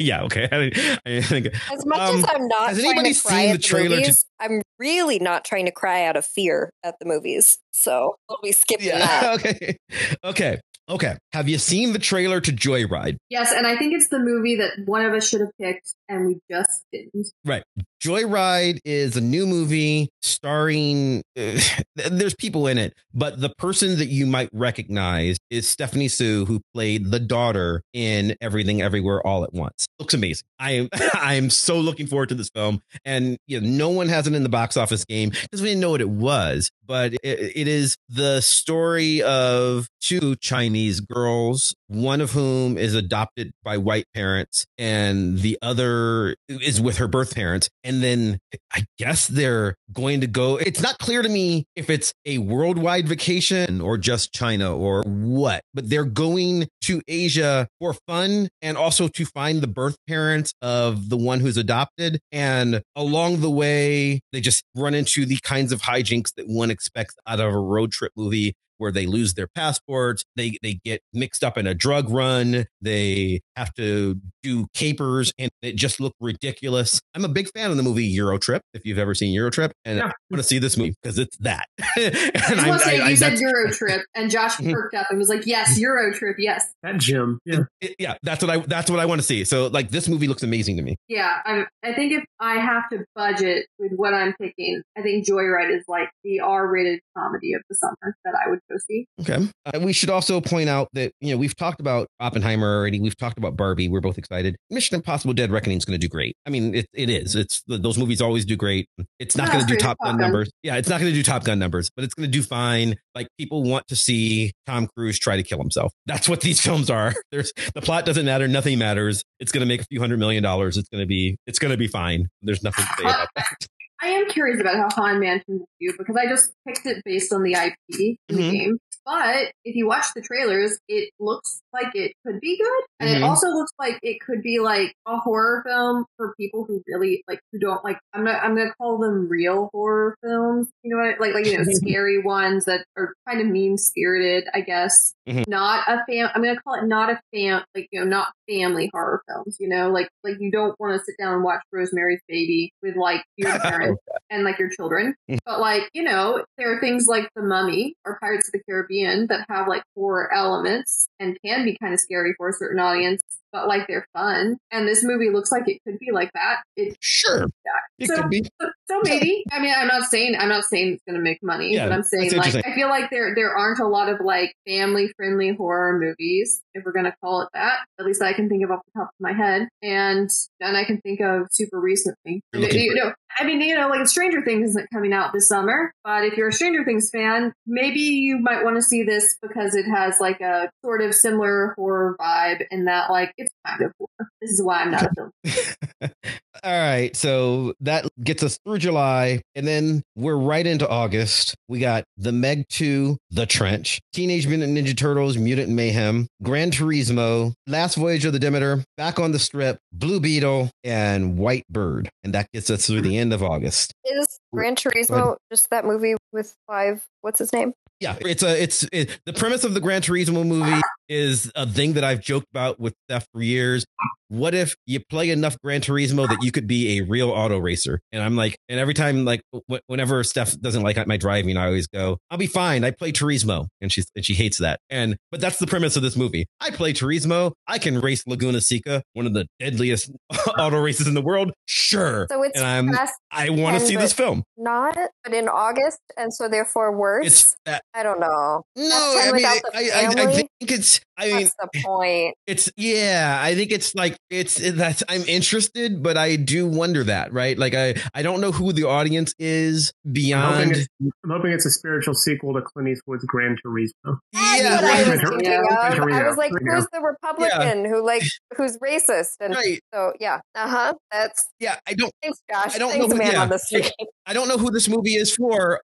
Yeah, okay. I, I think, as much um, as I'm not has anybody to cry seen the, the trailer movies, to- I'm really not trying to cry out of fear at the movies. So we'll be skipping yeah, that. Okay. Okay. Okay. Have you seen the trailer to Joyride? Yes, and I think it's the movie that one of us should have picked and we just didn't. Right. Joyride is a new movie starring, uh, there's people in it, but the person that you might recognize is Stephanie Soo, who played the daughter in Everything Everywhere All at Once. Looks amazing. I am I am so looking forward to this film. And you know, no one has it in the box office game because we didn't know what it was, but it, it is the story of two Chinese girls, one of whom is adopted by white parents and the other is with her birth parents. And then I guess they're going to go. It's not clear to me if it's a worldwide vacation or just China or what, but they're going to Asia for fun and also to find the birth parents of the one who's adopted. And along the way, they just run into the kinds of hijinks that one expects out of a road trip movie, where they lose their passports, they they get mixed up in a drug run, they have to do capers, and it just looked ridiculous. I'm a big fan of the movie Euro Trip, if you've ever seen Euro Trip, and yeah. I want to see this movie because it's that. And I, I, say, I, you I, said Euro Trip, and Josh perked up and was like, "Yes, Euro Trip, yes." That Jim, yeah, it, it, yeah, that's what I that's what I want to see. So like this movie looks amazing to me. Yeah, I I think if I have to budget with what I'm picking, I think Joyride is like the R-rated comedy of the summer that I would. Okay. Uh, we should also point out that, you know, we've talked about Oppenheimer already. We've talked about Barbie. We're both excited. Mission Impossible Dead Reckoning is going to do great. I mean, it, it is. It's those movies always do great. It's not going to do Top Gun numbers. Yeah, it's not going to do Top Gun numbers, but it's going to do fine. Like people want to see Tom Cruise try to kill himself. That's what these films are. There's the plot doesn't matter. Nothing matters. It's going to make a few hundred million dollars. It's going to be it's going to be fine. There's nothing to say about that. I am curious about how Haunted Mansion will do because I just picked it based on the I P in mm-hmm. the game. But if you watch the trailers, it looks like it could be good. And mm-hmm. it also looks like it could be like a horror film for people who really like, who don't like, I'm not, I'm going to call them real horror films. You know what? Like, like, you know, scary ones that are kind of mean spirited, I guess. Mm-hmm. Not a fam, I'm going to call it not a fam, like, you know, not family horror films, you know, like, like you don't want to sit down and watch Rosemary's Baby with like your parents and like your children. But like, you know, there are things like The Mummy or Pirates of the Caribbean that have like horror elements and can be kind of scary for a certain audience, but like they're fun. And this movie looks like it could be like that. It, sure. Yeah. It so, could be. So, so maybe, I mean, I'm not saying, I'm not saying it's going to make money, yeah, but I'm saying like, I feel like there, there aren't a lot of like family friendly horror movies, if we're going to call it that, at least I can think of off the top of my head. And then I can think of super recently. You know, I mean, you know, like Stranger Things isn't coming out this summer, but if you're a Stranger Things fan, maybe you might want to see this because it has like a sort of similar horror vibe in that like, it's kind of horror. This is why I'm not a film. All right. So that gets us through July. And then we're right into August. We got The Meg two, The Trench, Teenage Mutant Ninja Turtles, Mutant Mayhem, Gran Turismo, Last Voyage of the Demeter, Back on the Strip, Blue Beetle, and White Bird. And that gets us through the end of August. Is Gran Turismo just that movie with five? What's his name? Yeah, it's a it's it, the premise of the Gran Turismo movie is a thing that I've joked about with Steph for years. What if you play enough Gran Turismo that you could be a real auto racer? And I'm like, and every time, like w- whenever Steph doesn't like my driving, I always go, I'll be fine. I play Turismo. And she, and she hates that. And, but that's the premise of this movie. I play Turismo. I can race Laguna Seca, one of the deadliest auto races in the world. Sure. So it's, and I'm, fast I want to see this film. Not, but in August. And so therefore worse. It's, uh, I don't know. No, I mean, I, I, I think it's, I mean, that's the point. It's, yeah, I think it's like, it's, that's, I'm interested, but I do wonder that, right? Like, I, I don't know who the audience is beyond. I'm hoping it's, I'm hoping it's a spiritual sequel to Clint Eastwood's Gran Turismo. Yeah. Right. I, was I was like, who's the Republican yeah. who like, who's racist? And right. so, yeah. Uh-huh. That's, yeah, I don't, thanks, Josh. I don't thanks, know. Man yeah. on this like, I don't know who this movie is for.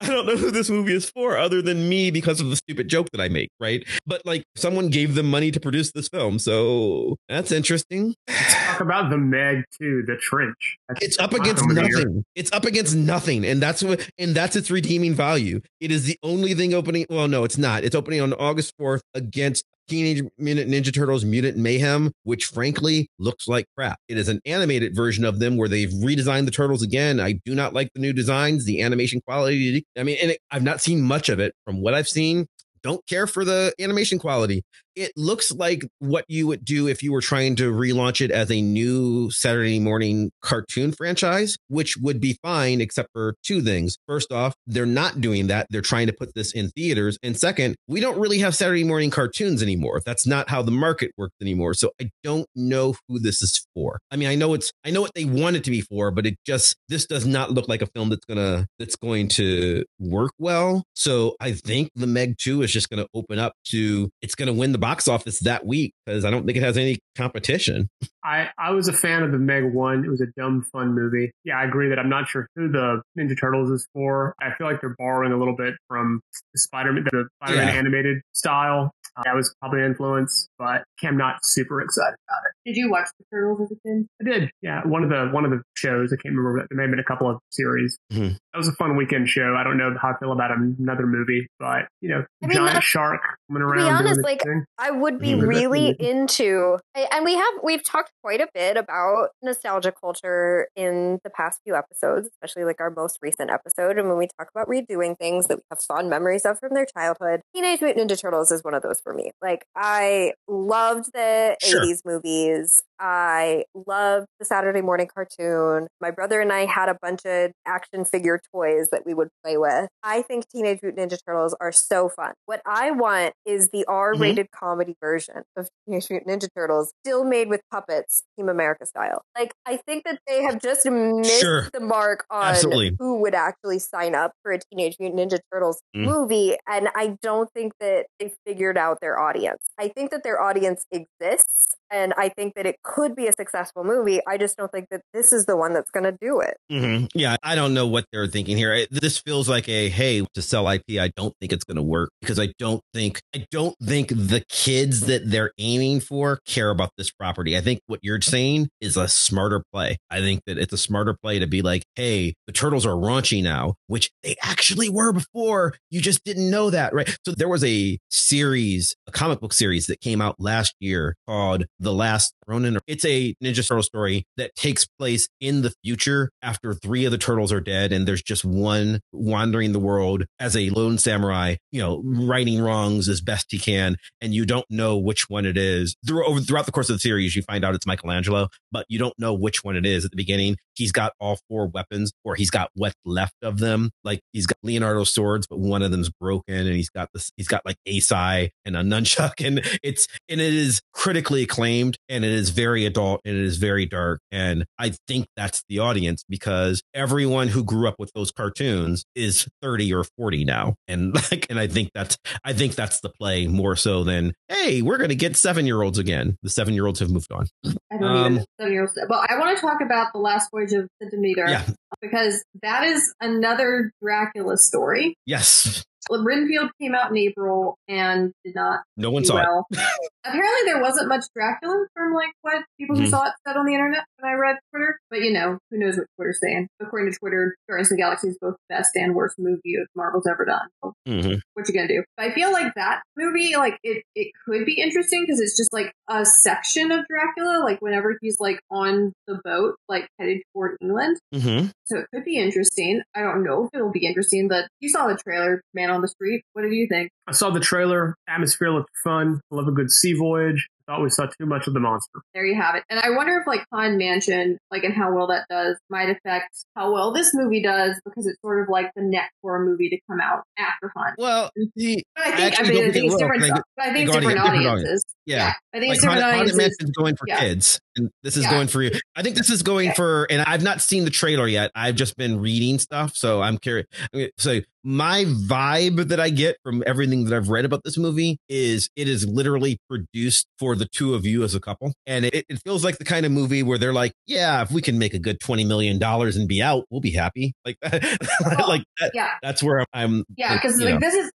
I don't know who this movie is for other than me because of the stupid joke that I make, right? But like someone gave them money to produce this film, so that's interesting. Let's talk about The Meg too, The Trench. That's it's up against nothing. It's up against nothing, and that's what and that's its redeeming value. It is the only thing opening. Well, no, it's not. It's opening on August fourth against Teenage Mutant Ninja Turtles Mutant Mayhem, which frankly looks like crap. It is an animated version of them where they've redesigned the turtles again. I do not like the new designs, the animation quality. I mean, and it, I've not seen much of it. From what I've seen, don't care for the animation quality. It looks like what you would do if you were trying to relaunch it as a new Saturday morning cartoon franchise, which would be fine, except for two things. First off, they're not doing that. They're trying to put this in theaters. And second, we don't really have Saturday morning cartoons anymore. That's not how the market works anymore. So I don't know who this is for. I mean, I know it's, I know what they want it to be for, but it just, this does not look like a film that's gonna, that's going to work well. So I think The Meg two is just going to open up to, it's going to win the box office that week because I don't think it has any competition. I, I was a fan of the Meg one. It was a dumb, fun movie. Yeah, I agree that I'm not sure who the Ninja Turtles is for. I feel like they're borrowing a little bit from the Spider-Man, the Spider-Man yeah. animated style. Uh, that was probably an influence, but I'm not super excited about it. Did you watch the Turtles as a kid? I did. Yeah, one of the one of the shows. I can't remember. There may have been a couple of series. Mm-hmm. That was a fun weekend show. I don't know how I feel about another movie, but you know, I mean, giant shark coming around. To be honest, like thing. I would be mm-hmm. really into, and we have we've talked quite a bit about nostalgia culture in the past few episodes, especially like our most recent episode, and when we talk about redoing things that we have fond memories of from their childhood, Teenage Mutant Ninja Turtles is one of those for me. Like I loved the sure. eighties movies. I loved the Saturday morning cartoon. My brother and I had a bunch of action figure toys that we would play with. I think Teenage Mutant Ninja Turtles are so fun. What I want is the R-rated mm-hmm. comedy version of Teenage Mutant Ninja Turtles, still made with puppets, Team America style. Like I think that they have just missed sure. the mark on Absolutely. Who would actually sign up for a Teenage Mutant Ninja Turtles mm. movie, and I don't think that they figured out their audience. I think that their audience exists, and I think that it could be a successful movie. I just don't think that this is the one that's going to do it. Mm-hmm. Yeah, I don't know what they're thinking here. I, this feels like a, hey, to sell I P, I don't think it's going to work because I don't think, I don't think the kids that they're aiming for care about this property. I think what you're saying is a smarter play. I think that it's a smarter play to be like, hey, the turtles are raunchy now, which they actually were before. You just didn't know that, right? So there was a series, a comic book series that came out last year called The Last Ronin. It's a Ninja Turtle story that takes place in the future after three of the turtles are dead and there's just one wandering the world as a lone samurai, you know, righting wrongs as best he can, and you don't know which one it is. Through, over, throughout the course of the series, you find out it's Michelangelo, but you don't know which one it is at the beginning. He's got all four weapons, or he's got what's left of them. Like he's got Leonardo's swords, but one of them's broken, and he's got this, he's got like Asai and a nunchuck, and it's, and it is critically acclaimed, and it is very adult, and it is very dark, and I think that's the audience because everyone who grew up with those cartoons is thirty or forty now, and like, and I think that's, I think that's the play more so than, hey, we're gonna get seven year olds again. The seven year olds have moved on. I don't um, even seven year olds. But I want to talk about The Last Voyage of the Demeter yeah. because that is another Dracula story. Yes. Renfield came out in April and did not. No one saw well. it. Apparently, there wasn't much Dracula from like what people who mm-hmm. saw it said on the internet when I read Twitter. But you know, who knows what Twitter's saying? According to Twitter, Guardians of the Galaxy is both the best and worst movie Marvel's ever done. So, mm-hmm. what you gonna do? But I feel like that movie, like it, it could be interesting because it's just like a section of Dracula, like whenever he's like on the boat, like headed toward England. Mm-hmm. So it could be interesting. I don't know if it'll be interesting, but you saw the trailer, Man on the Street. What did you think? I saw the trailer. Atmosphere looked fun. I love a good sea voyage. thought we saw too much of the monster. There you have it. And I wonder if like Haunted Mansion, like, and how well that does might affect how well this movie does, because it's sort of like the next horror movie to come out after Hunt. Well, the, but I think I, I mean I think it's different. Stuff, but I think it's different audiences. audiences. Yeah. yeah, I think like it's different Haunted, audiences. Haunted Mansion's going for yeah. kids, and this is yeah. going for you. I think this is going okay. for. And I've not seen the trailer yet. I've just been reading stuff, so I'm curious. So my vibe that I get from everything that I've read about this movie is it is literally produced for the two of you as a couple. And it, it feels like the kind of movie where they're like, yeah, if we can make a good twenty million dollars and be out, we'll be happy. Like, well, like that, yeah. that's where I'm. Yeah, because like, like this is,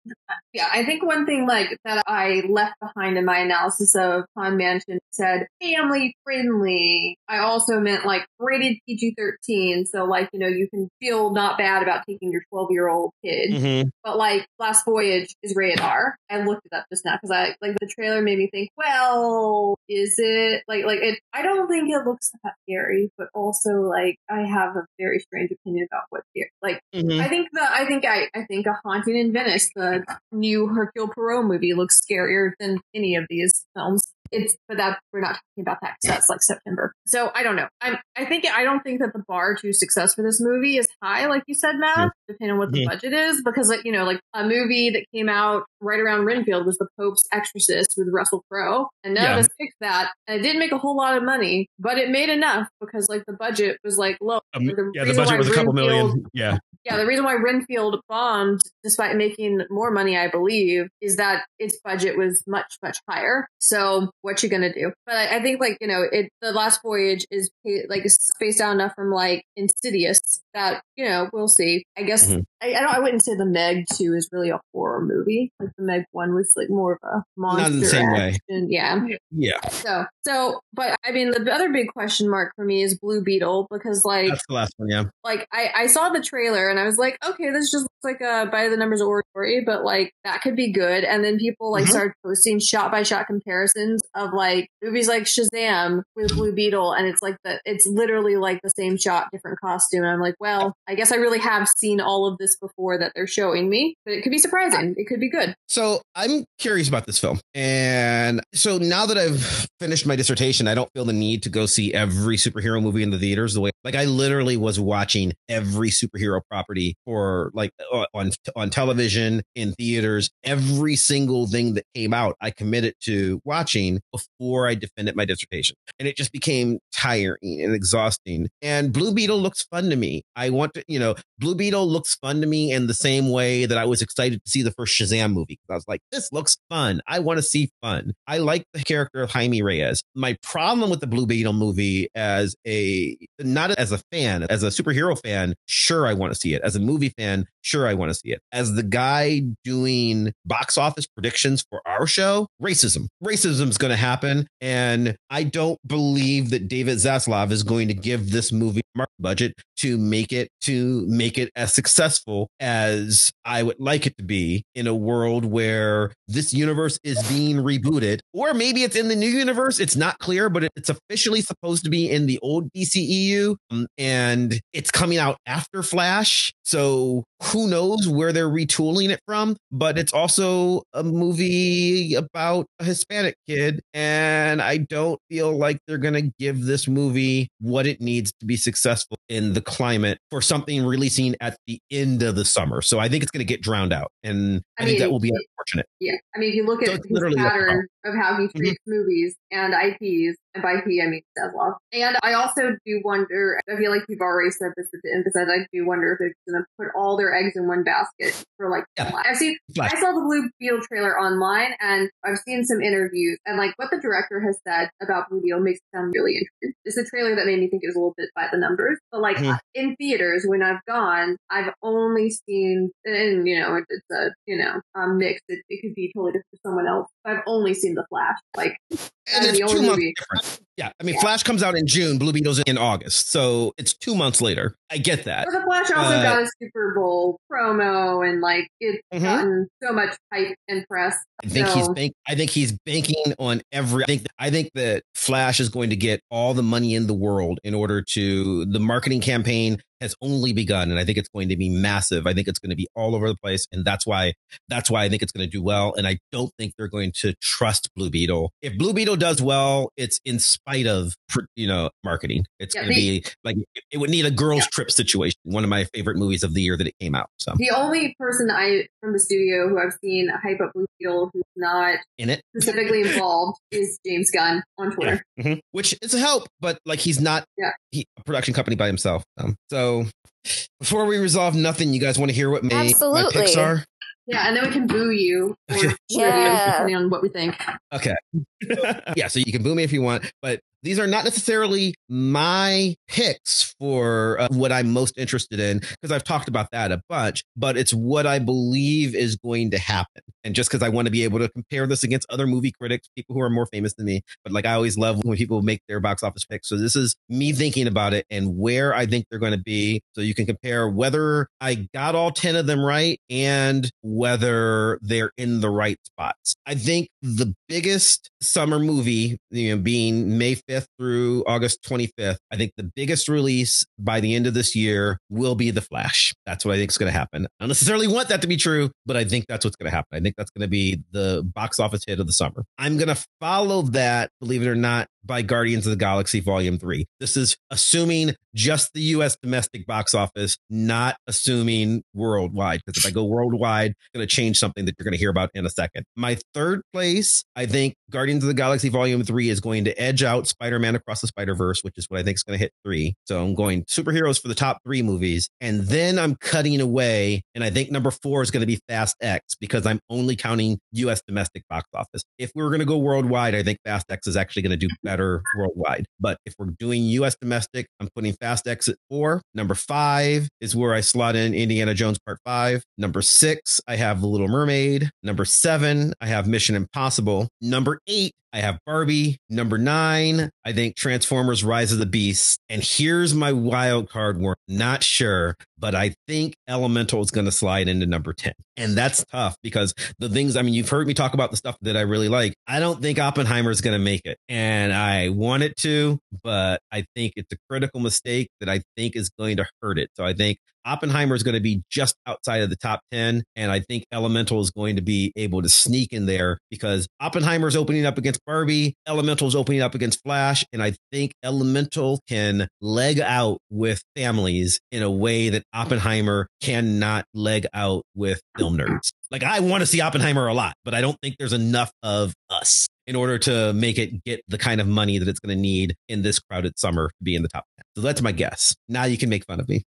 yeah, I think one thing like that I left behind in my analysis of Haunted Mansion said family friendly. I also meant like rated P G thirteen. So like, you know, you can feel not bad about taking your twelve year old kid. Mm-hmm. But like Last Voyage is rated R. I looked it up just now because I like the trailer made me think, well, is it like like it I don't think it looks that scary, but also like I have a very strange opinion about what's here. Like mm-hmm. I think the I think I, I think A Haunting in Venice, the new Hercule Poirot movie, looks scarier than any of these films. It's, but that we're not talking about that because that's like September. So I don't know. I I think I don't think that the bar to success for this movie is high, like you said, Matt. Mm-hmm. Depending on what the mm-hmm. budget is, because like you know, like a movie that came out right around Renfield was The Pope's Exorcist with Russell Crowe, and none yeah. of us picked that. And it didn't make a whole lot of money, but it made enough because like the budget was like low. Um, the yeah, the budget was a couple Renfield, million. Yeah. Yeah, the reason why Renfield bombed, despite making more money, I believe, is that its budget was much, much higher. So what you gonna do? But I, I think, like, you know, it, The Last Voyage is, like, spaced out enough from, like, Insidious that, you know, we'll see. I guess, mm-hmm. I, I don't. I wouldn't say The Meg two is really a horror movie. Like, The Meg one was, like, more of a monster. Not in the same action. way. Yeah. Yeah. So, so, but, I mean, the other big question mark for me is Blue Beetle, because, like... That's the last one, yeah. Like, I, I saw the trailer, and I was like, okay, this just looks like a by the numbers oratory, but like that could be good. And then people like mm-hmm. started posting shot by shot comparisons of like movies like Shazam with Blue Beetle, and it's like the it's literally like the same shot, different costume. And I'm like, well, I guess I really have seen all of this before that they're showing me, but it could be surprising. It could be good. So I'm curious about this film, and so now that I've finished my dissertation, I don't feel the need to go see every superhero movie in the theaters the way like I literally was watching every superhero property. property for like on on television, in theaters, every single thing that came out, I committed to watching before I defended my dissertation. And it just became tiring and exhausting. And Blue Beetle looks fun to me. I want to, you know, Blue Beetle looks fun to me in the same way that I was excited to see the first Shazam movie. I was like, this looks fun. I want to see fun. I like the character of Jaime Reyes. My problem with the Blue Beetle movie as a, not as a fan, as a superhero fan, sure, I want to see it. As a movie fan, sure, I want to see it. As the guy doing box office predictions for our show, racism. Racism is going to happen. And I don't believe that David Zaslav is going to give this movie a budget to make it to make it as successful as I would like it to be in a world where this universe is being rebooted. Or maybe it's in the new universe. It's not clear, but it's officially supposed to be in the old D C E U. And it's coming out after Flash. So who knows where they're retooling it from? But it's also a movie about a Hispanic kid, and I don't feel like they're going to give this movie what it needs to be successful in the climate for something releasing at the end of the summer. So I think it's going to get drowned out, and I, I mean, think that will be unfortunate. Yeah, I mean, if you look at so the pattern of how he treats mm-hmm. movies and I Ps, and by he I mean Zaslav. And I also do wonder. I feel like you've already said this at the emphasize. I do wonder if they're going to put all their eggs in one basket for like yeah. I've seen Flash. I saw the Blue Beetle trailer online, and I've seen some interviews, and like what the director has said about Blue Beetle makes it sound really interesting. It's the trailer that made me think it was a little bit by the numbers, but like mm-hmm. in theaters when I've gone, I've only seen, and you know it's a you know um, mix. It, it could be totally different for someone else. But I've only seen the Flash, like and it's the only two months movie. Different. Yeah, I mean, yeah. Flash comes out in June, Blue Beetle's in August, so it's two months later. I get that. But the Flash also uh, got a Super Bowl promo, and like it's mm-hmm. gotten so much hype and press. I think so. he's bank- I think he's banking on every. I think I think that Flash is going to get all the money in the world in order to the marketing campaign. has only begun. And I think it's going to be massive. I think it's going to be all over the place. And that's why, that's why I think it's going to do well. And I don't think they're going to trust Blue Beetle. If Blue Beetle does well, it's in spite of, you know, marketing. It's yeah, going to be like, it would need a girls yeah. trip situation. One of my favorite movies of the year that it came out. So the only person I from the studio who I've seen hype up Blue Beetle who's not in it specifically involved is James Gunn on Twitter, yeah. mm-hmm. which is a help, but like he's not yeah. he, a production company by himself. Um, so before we resolve nothing, you guys want to hear what my, my picks are? Yeah, and then we can boo you or cheer yeah. you depending on what we think. Okay. So, yeah, so you can boo me if you want, but these are not necessarily my picks for uh, what I'm most interested in, because I've talked about that a bunch, but it's what I believe is going to happen. And just because I want to be able to compare this against other movie critics, people who are more famous than me. But like, I always love when people make their box office picks. So this is me thinking about it and where I think they're going to be. So you can compare whether I got all ten of them right and whether they're in the right spots. I think the biggest summer movie, you know, being May fifth through August twenty-fifth, I think the biggest release by the end of this year will be The Flash. That's what I think is going to happen. I don't necessarily want that to be true, but I think that's what's going to happen. I think that's going to be the box office hit of the summer. I'm going to follow that, believe it or not, by Guardians of the Galaxy Volume three. This is assuming just the U S domestic box office, not assuming worldwide. Because if I go worldwide, it's going to change something that you're going to hear about in a second. My third place, I think Guardians of the Galaxy Volume three is going to edge out Spider-Man Across the Spider-Verse, which is what I think is going to hit three. So I'm going superheroes for the top three movies. And then I'm cutting away. And I think number four is going to be Fast X, because I'm only counting U S domestic box office. If we were going to go worldwide, I think Fast X is actually going to do better. Worldwide. But if we're doing U S domestic, I'm putting Fast X at four. Number five is where I slot in Indiana Jones Part Five. Number six, I have The Little Mermaid. Number seven, I have Mission Impossible. Number eight, I have Barbie. Number nine, I think Transformers Rise of the Beast. And here's my wild card. We're not sure, but I think Elemental is going to slide into number ten. And that's tough because the things, I mean, you've heard me talk about the stuff that I really like. I don't think Oppenheimer is going to make it. And I want it to, but I think it's a critical mistake that I think is going to hurt it. So I think Oppenheimer is going to be just outside of the top ten. And I think Elemental is going to be able to sneak in there because Oppenheimer is opening up against Barbie. Elemental is opening up against Flash. And I think Elemental can leg out with families in a way that Oppenheimer cannot leg out with film nerds. Like, I want to see Oppenheimer a lot, but I don't think there's enough of us in order to make it get the kind of money that it's going to need in this crowded summer to be in the top ten. So that's my guess. Now you can make fun of me.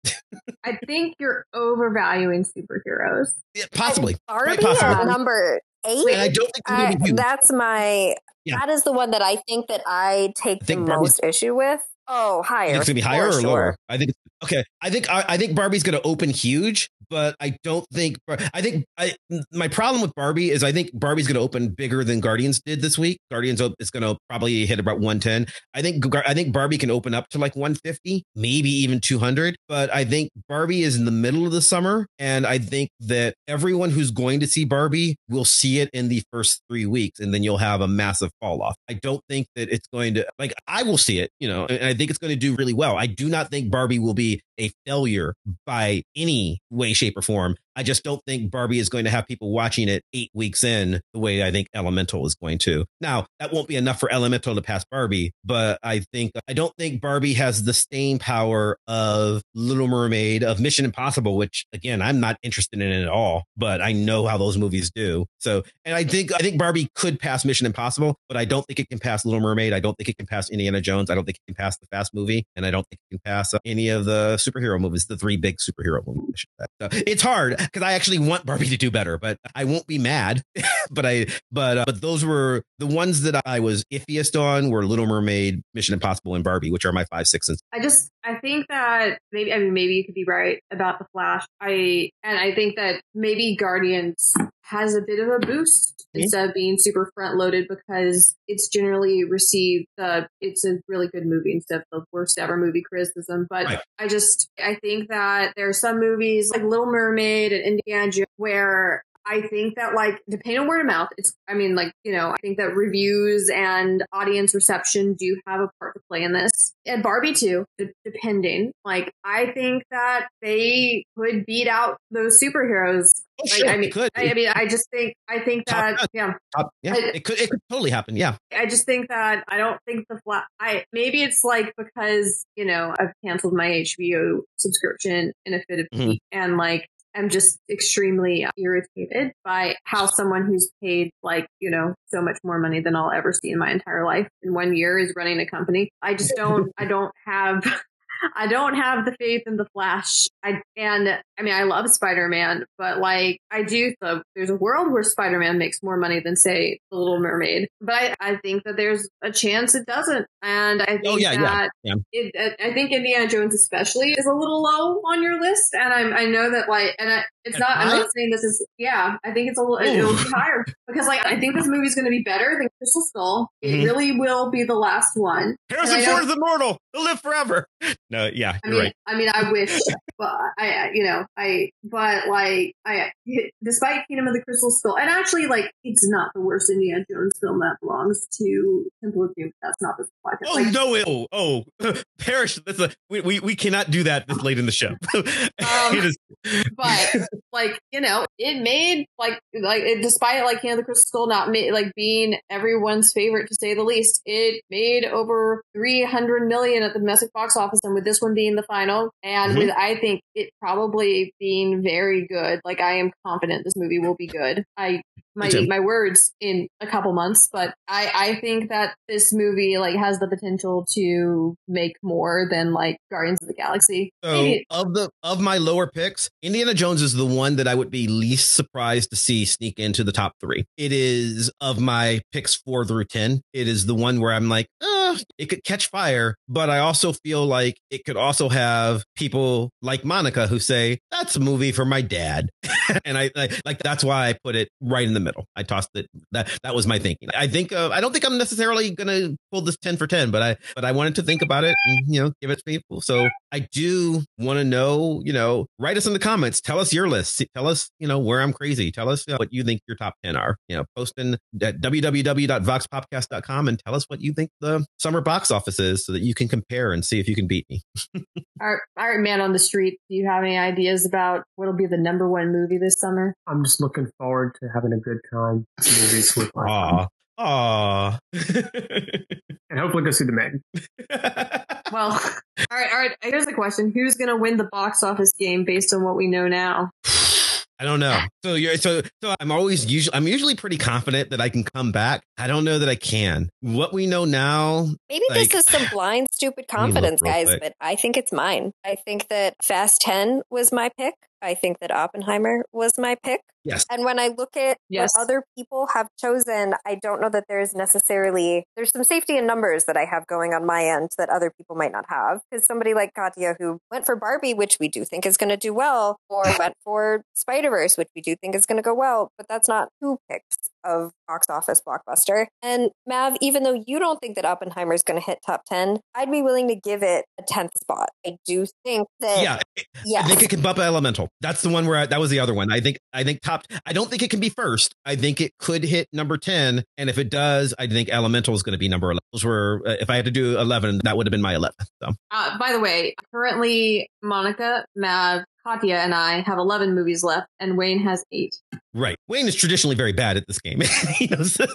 I think you're overvaluing superheroes. Yeah, possibly. Barbie possibly. Number eight. Wait, I don't think I, that's my, yeah. that is the one that I think that I take I the most issue with. Oh, higher. It's going to be higher or sure. lower? I think, okay. I think, I, I think Barbie's going to open huge. But I don't think I think I, my problem with Barbie is I think Barbie's going to open bigger than Guardians did this week. Guardians is going to probably hit about one ten. I think I think Barbie can open up to like one fifty, maybe even two hundred. But I think Barbie is in the middle of the summer. And I think that everyone who's going to see Barbie will see it in the first three weeks. And then you'll have a massive fall off. I don't think that it's going to like I will see it, you know, and I think it's going to do really well. I do not think Barbie will be a failure by any way, shape or form. I just don't think Barbie is going to have people watching it eight weeks in the way I think Elemental is going to. Now, that won't be enough for Elemental to pass Barbie, but I think I don't think Barbie has the staying power of Little Mermaid, of Mission Impossible, which again, I'm not interested in it at all, but I know how those movies do. So, and I think I think Barbie could pass Mission Impossible, but I don't think it can pass Little Mermaid. I don't think it can pass Indiana Jones. I don't think it can pass the Fast movie, and I don't think it can pass any of the superhero movies, the three big superhero movies. So, it's hard. Because I actually want Barbie to do better, but I won't be mad. but I, but uh, but those were the ones that I was iffiest on were Little Mermaid, Mission Impossible, and Barbie, which are my five, six, and. I just I think that maybe I mean maybe you could be right about The Flash. I and I think that maybe Guardians has a bit of a boost yeah. instead of being super front loaded because it's generally received the it's a really good movie instead of the worst ever movie criticism. But right. I just I think that there are some movies like Little Mermaid and Indiana Jones where I think that, like, depending on word of mouth, it's, I mean, like, you know, I think that reviews and audience reception do have a part to play in this. And Barbie too, d- depending. Like, I think that they could beat out those superheroes. Oh, like, sure, I mean, it could. I, I mean, I just think, I think that, Top, yeah. Top, yeah, I, it could, it could totally happen. Yeah. I just think that I don't think the flat, I, maybe it's like because, you know, I've canceled my H B O subscription in a fit of mm-hmm. heat, and like, I'm just extremely irritated by how someone who's paid, like, you know, so much more money than I'll ever see in my entire life in one year is running a company. I just don't, I don't have, I don't have the faith in the Flash. I, and I mean, I love Spider-Man, but like, I do, so there's a world where Spider-Man makes more money than, say, The Little Mermaid, but I, I think that there's a chance it doesn't. And I think oh, yeah, that yeah, yeah. It, I think Indiana Jones especially is a little low on your list. And I'm, I know that, like, and I, it's and not, I, I'm not saying this is, yeah, I think it's a little, it'll be higher because, like, I think this movie's going to be better than Crystal Skull. Mm-hmm. It really will be the last one. Harrison Ford is immortal. He'll live forever. No, yeah, you're I mean, right. I mean, I wish, but I, you know, I, but like, I, despite Kingdom of the Crystal Skull, and actually, like, it's not the worst Indiana Jones film that belongs to Temple of Doom. That's not the podcast. Oh, like, no, it, oh, oh, perish. That's a, we, we, we cannot do that this late in the show. um, it is. But, like, you know, it made, like, like it, despite, like, Kingdom of the Crystal Skull not, ma- like, being everyone's favorite, to say the least, it made over three hundred million dollars at the domestic box office, and with this one being the final, and mm-hmm. with I think it probably being very good, like, I am confident this movie will be good. I might eat my words in a couple months, but I, I think that this movie, like, has the potential to make more than, like, Guardians of the Galaxy. So it, of the of my lower picks, Indiana Jones is the one that I would be least surprised to see sneak into the top three. It is, of my picks four through ten, it is the one where I'm like, eh, it could catch fire, but I also feel like it could also have people like Monica who say, that's a movie for my dad. And I, I like, that's why I put it right in the middle. I tossed it. That that was my thinking. I think uh, I don't think I'm necessarily going to pull this ten for ten, but I but I wanted to think about it and, you know, give it to people. So I do want to know, you know, write us in the comments. Tell us your list. Tell us, you know, where I'm crazy. Tell us, you know, what you think your top ten are. You know, post in at w w w dot vox podcast dot com and tell us what you think the summer box office is so that you can compare and see if you can beat me. All right, man on the street, do you have any ideas about what'll be the number one movie this summer? I'm just looking forward to having a good time. Movies with my Aww. Aww. And hopefully go see the Meg. Well, all right, all right. Here's the question: who's going to win the box office game based on what we know now? I don't know. So you're so so. I'm always usually I'm usually pretty confident that I can come back. I don't know that I can. What we know now, maybe, like, this is some blind, stupid confidence, guys. Quick. But I think it's mine. I think that Fast ten was my pick. I think that Oppenheimer was my pick. Yes. And when I look at yes. what other people have chosen, I don't know that there's necessarily, there's some safety in numbers that I have going on my end that other people might not have. Because somebody like Katya, who went for Barbie, which we do think is going to do well, or went for Spider-Verse, which we do think is going to go well, but that's not two picks of box office blockbuster. And Mav, even though you don't think that Oppenheimer is going to hit top ten, I'd be willing to give it a tenth spot. I do think that... Yeah. Yes. I think it can bump Elemental. That's the one where I, that was the other one. I think I think top... I don't think it can be first. I think it could hit number ten. And if it does, I think Elemental is going to be number eleven. Those were, uh, if I had to do eleven, that would have been my eleventh. So. Uh, by the way, currently Monica, Mav, Katya and I have eleven movies left, and Wayne has eight. Right. Wayne is traditionally very bad at this game. He knows this.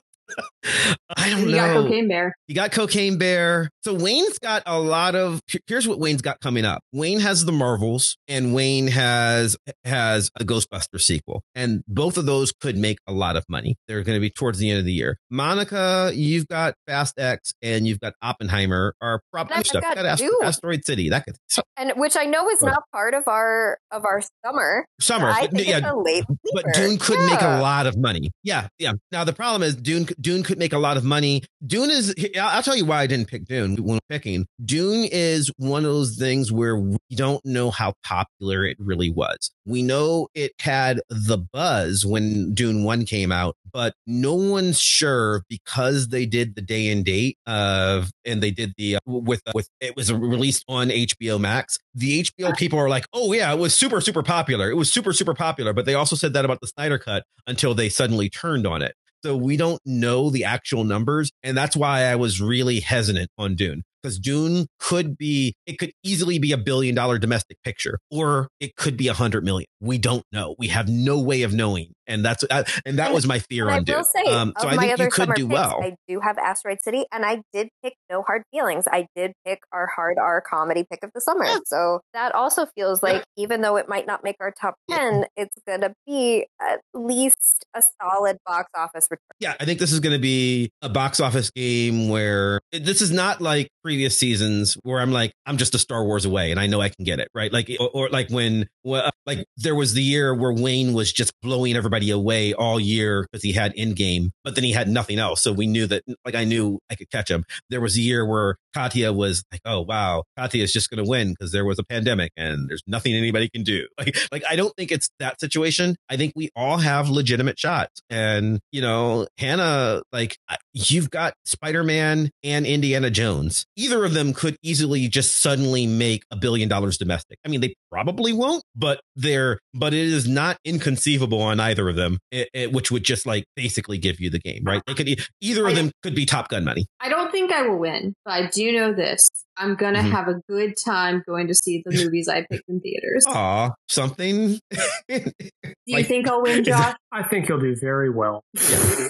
I don't he know. He got Cocaine Bear. He got Cocaine Bear. So Wayne's got a lot of, here's what Wayne's got coming up. Wayne has the Marvels, and Wayne has has a Ghostbusters sequel. And both of those could make a lot of money. They're going to be towards the end of the year. Monica, you've got Fast X, and you've got Oppenheimer, or probably stuff. Got got Ast- Asteroid City. That could, so. And which I know is oh. not part of our of our summer. Summer. But, I think yeah, it's a late but Dune could yeah. make a lot of money. Yeah. Yeah. Now the problem is Dune Dune could make a lot of money. Dune is, I'll tell you why I didn't pick Dune when picking. Dune is one of those things where we don't know how popular it really was. We know it had the buzz when Dune one came out, but no one's sure, because they did the day and date of, and they did the, uh, with, uh, with, it was released on H B O Max. The H B O people are like, oh yeah, it was super, super popular. It was super, super popular. But they also said that about the Snyder Cut until they suddenly turned on it. So we don't know the actual numbers. And that's why I was really hesitant on Dune, because Dune could be, it could easily be a billion dollar domestic picture, or it could be a hundred million. We don't know. We have no way of knowing. And that's, uh, and that was my fear on Dune. I will say, um, so I think you could do well. I do have Asteroid City, and I did pick No Hard Feelings. I did pick our hard R comedy pick of the summer. Yeah. So that also feels like, yeah, even though it might not make our top ten, it's going to be at least a solid box office return. Yeah, I think this is going to be a box office game where it, this is not like previous seasons where I'm like, I'm just a Star Wars away and I know I can get it, right? Like, or, or like when, like there was the year where Wayne was just blowing everybody away all year because he had Endgame, but then he had nothing else. So we knew that, like, I knew I could catch him. There was a year where Katya was like, oh, wow, Katya is just going to win because there was a pandemic and there's nothing anybody can do. Like, like, I don't think it's that situation. I think we all have legitimate shots. And, you know, Hannah, like, you've got Spider-Man and Indiana Jones. Either of them could easily just suddenly make a billion dollars domestic. I mean, they probably won't, but they're, but it is not inconceivable on either of them, it, it, which would just like basically give you the game, right? They could, either of them could be Top Gun money. I don't think I will win, but I do know this. I'm going to mm-hmm. have a good time going to see the movies I picked in theaters. Aw, something. Do you like, think I'll win, Josh? I think he'll do very well. Yeah.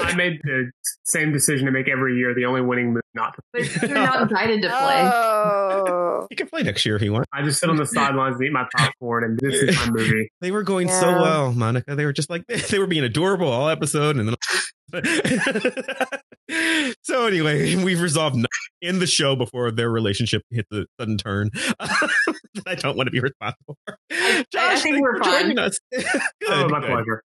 I made the same decision to make every year, the only winning move not to play. But you're not invited to play. Oh. You can play next year if you want. I just sit on the sidelines and eat my popcorn, and this is my movie. They were going yeah. so well, Monica. They were just like, they were being adorable all episode, and then... So anyway, we've resolved nothing in the show before their relationship hit the sudden turn. I don't want to be responsible for. Josh, I think we're fine. Us. Good, oh, my good. pleasure.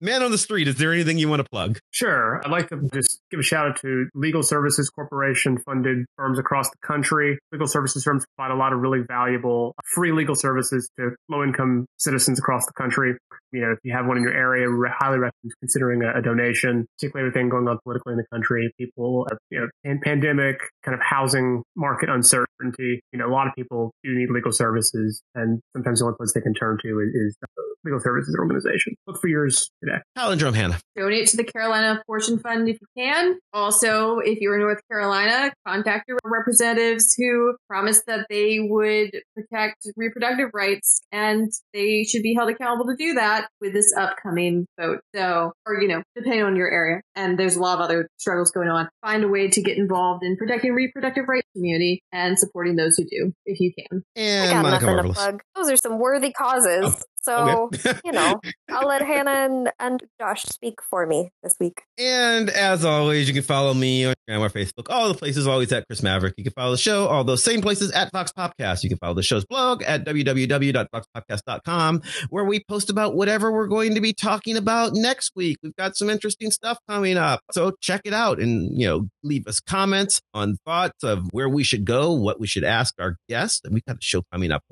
Man on the Street, is there anything you want to plug? Sure. I'd like to just give a shout out to Legal Services Corporation funded firms across the country. Legal services firms provide a lot of really valuable free legal services to low income citizens across the country. You know, if you have one in your area, we highly recommend considering a, a donation, particularly everything going on politically in the country. People, you know, and pandemic, kind of housing market uncertainty. You know, a lot of people do need legal services, and sometimes the only place they can turn to is, is legal services organization. Look for yours today. Palindrome Hannah. Donate to the Carolina Abortion Fund if you can. Also, if you're in North Carolina, contact your representatives who promised that they would protect reproductive rights, and they should be held accountable to do that with this upcoming vote. So, or, you know, depending on your area. And there's a lot of other struggles going on. Find a way to get involved in protecting reproductive rights community and supporting those who do, if you can. And I got Monica, nothing marvelous. to plug. Those are some worthy causes. Oh. So, okay. You know, I'll let Hannah and, and Josh speak for me this week. And as always, you can follow me on Instagram or Facebook. All the places, always at Chris Maverick. You can follow the show, all those same places, at Vox Podcast. You can follow the show's blog at w w w dot vox podcast dot com, where we post about whatever we're going to be talking about next week. We've got some interesting stuff coming up. So check it out and, you know, leave us comments on thoughts of where we should go, what we should ask our guests. And we've got a show coming up.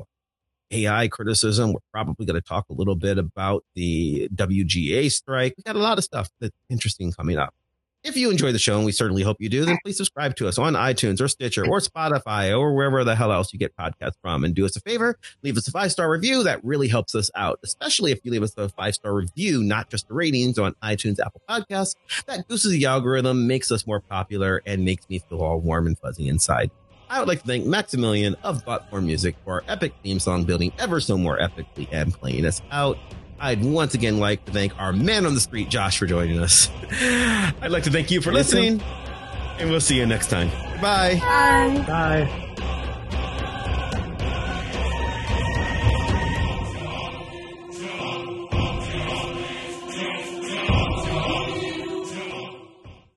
A I criticism. We're probably going to talk a little bit about the W G A strike. We got a lot of stuff that's interesting coming up. If you enjoy the show, and we certainly hope you do, then please subscribe to us on iTunes or Stitcher or Spotify or wherever the hell else you get podcasts from. And do us a favor, leave us a five-star review. That really helps us out, especially if you leave us a five-star review, not just the ratings on iTunes, Apple Podcasts. That gooses the algorithm, makes us more popular, and makes me feel all warm and fuzzy inside. I would like to thank Maximilian of Botform Music for our epic theme song, building ever so more epically and playing us out. I'd once again like to thank our man on the street, Josh, for joining us. I'd like to thank you for listening, and we'll see you next time. Bye. Bye. Bye.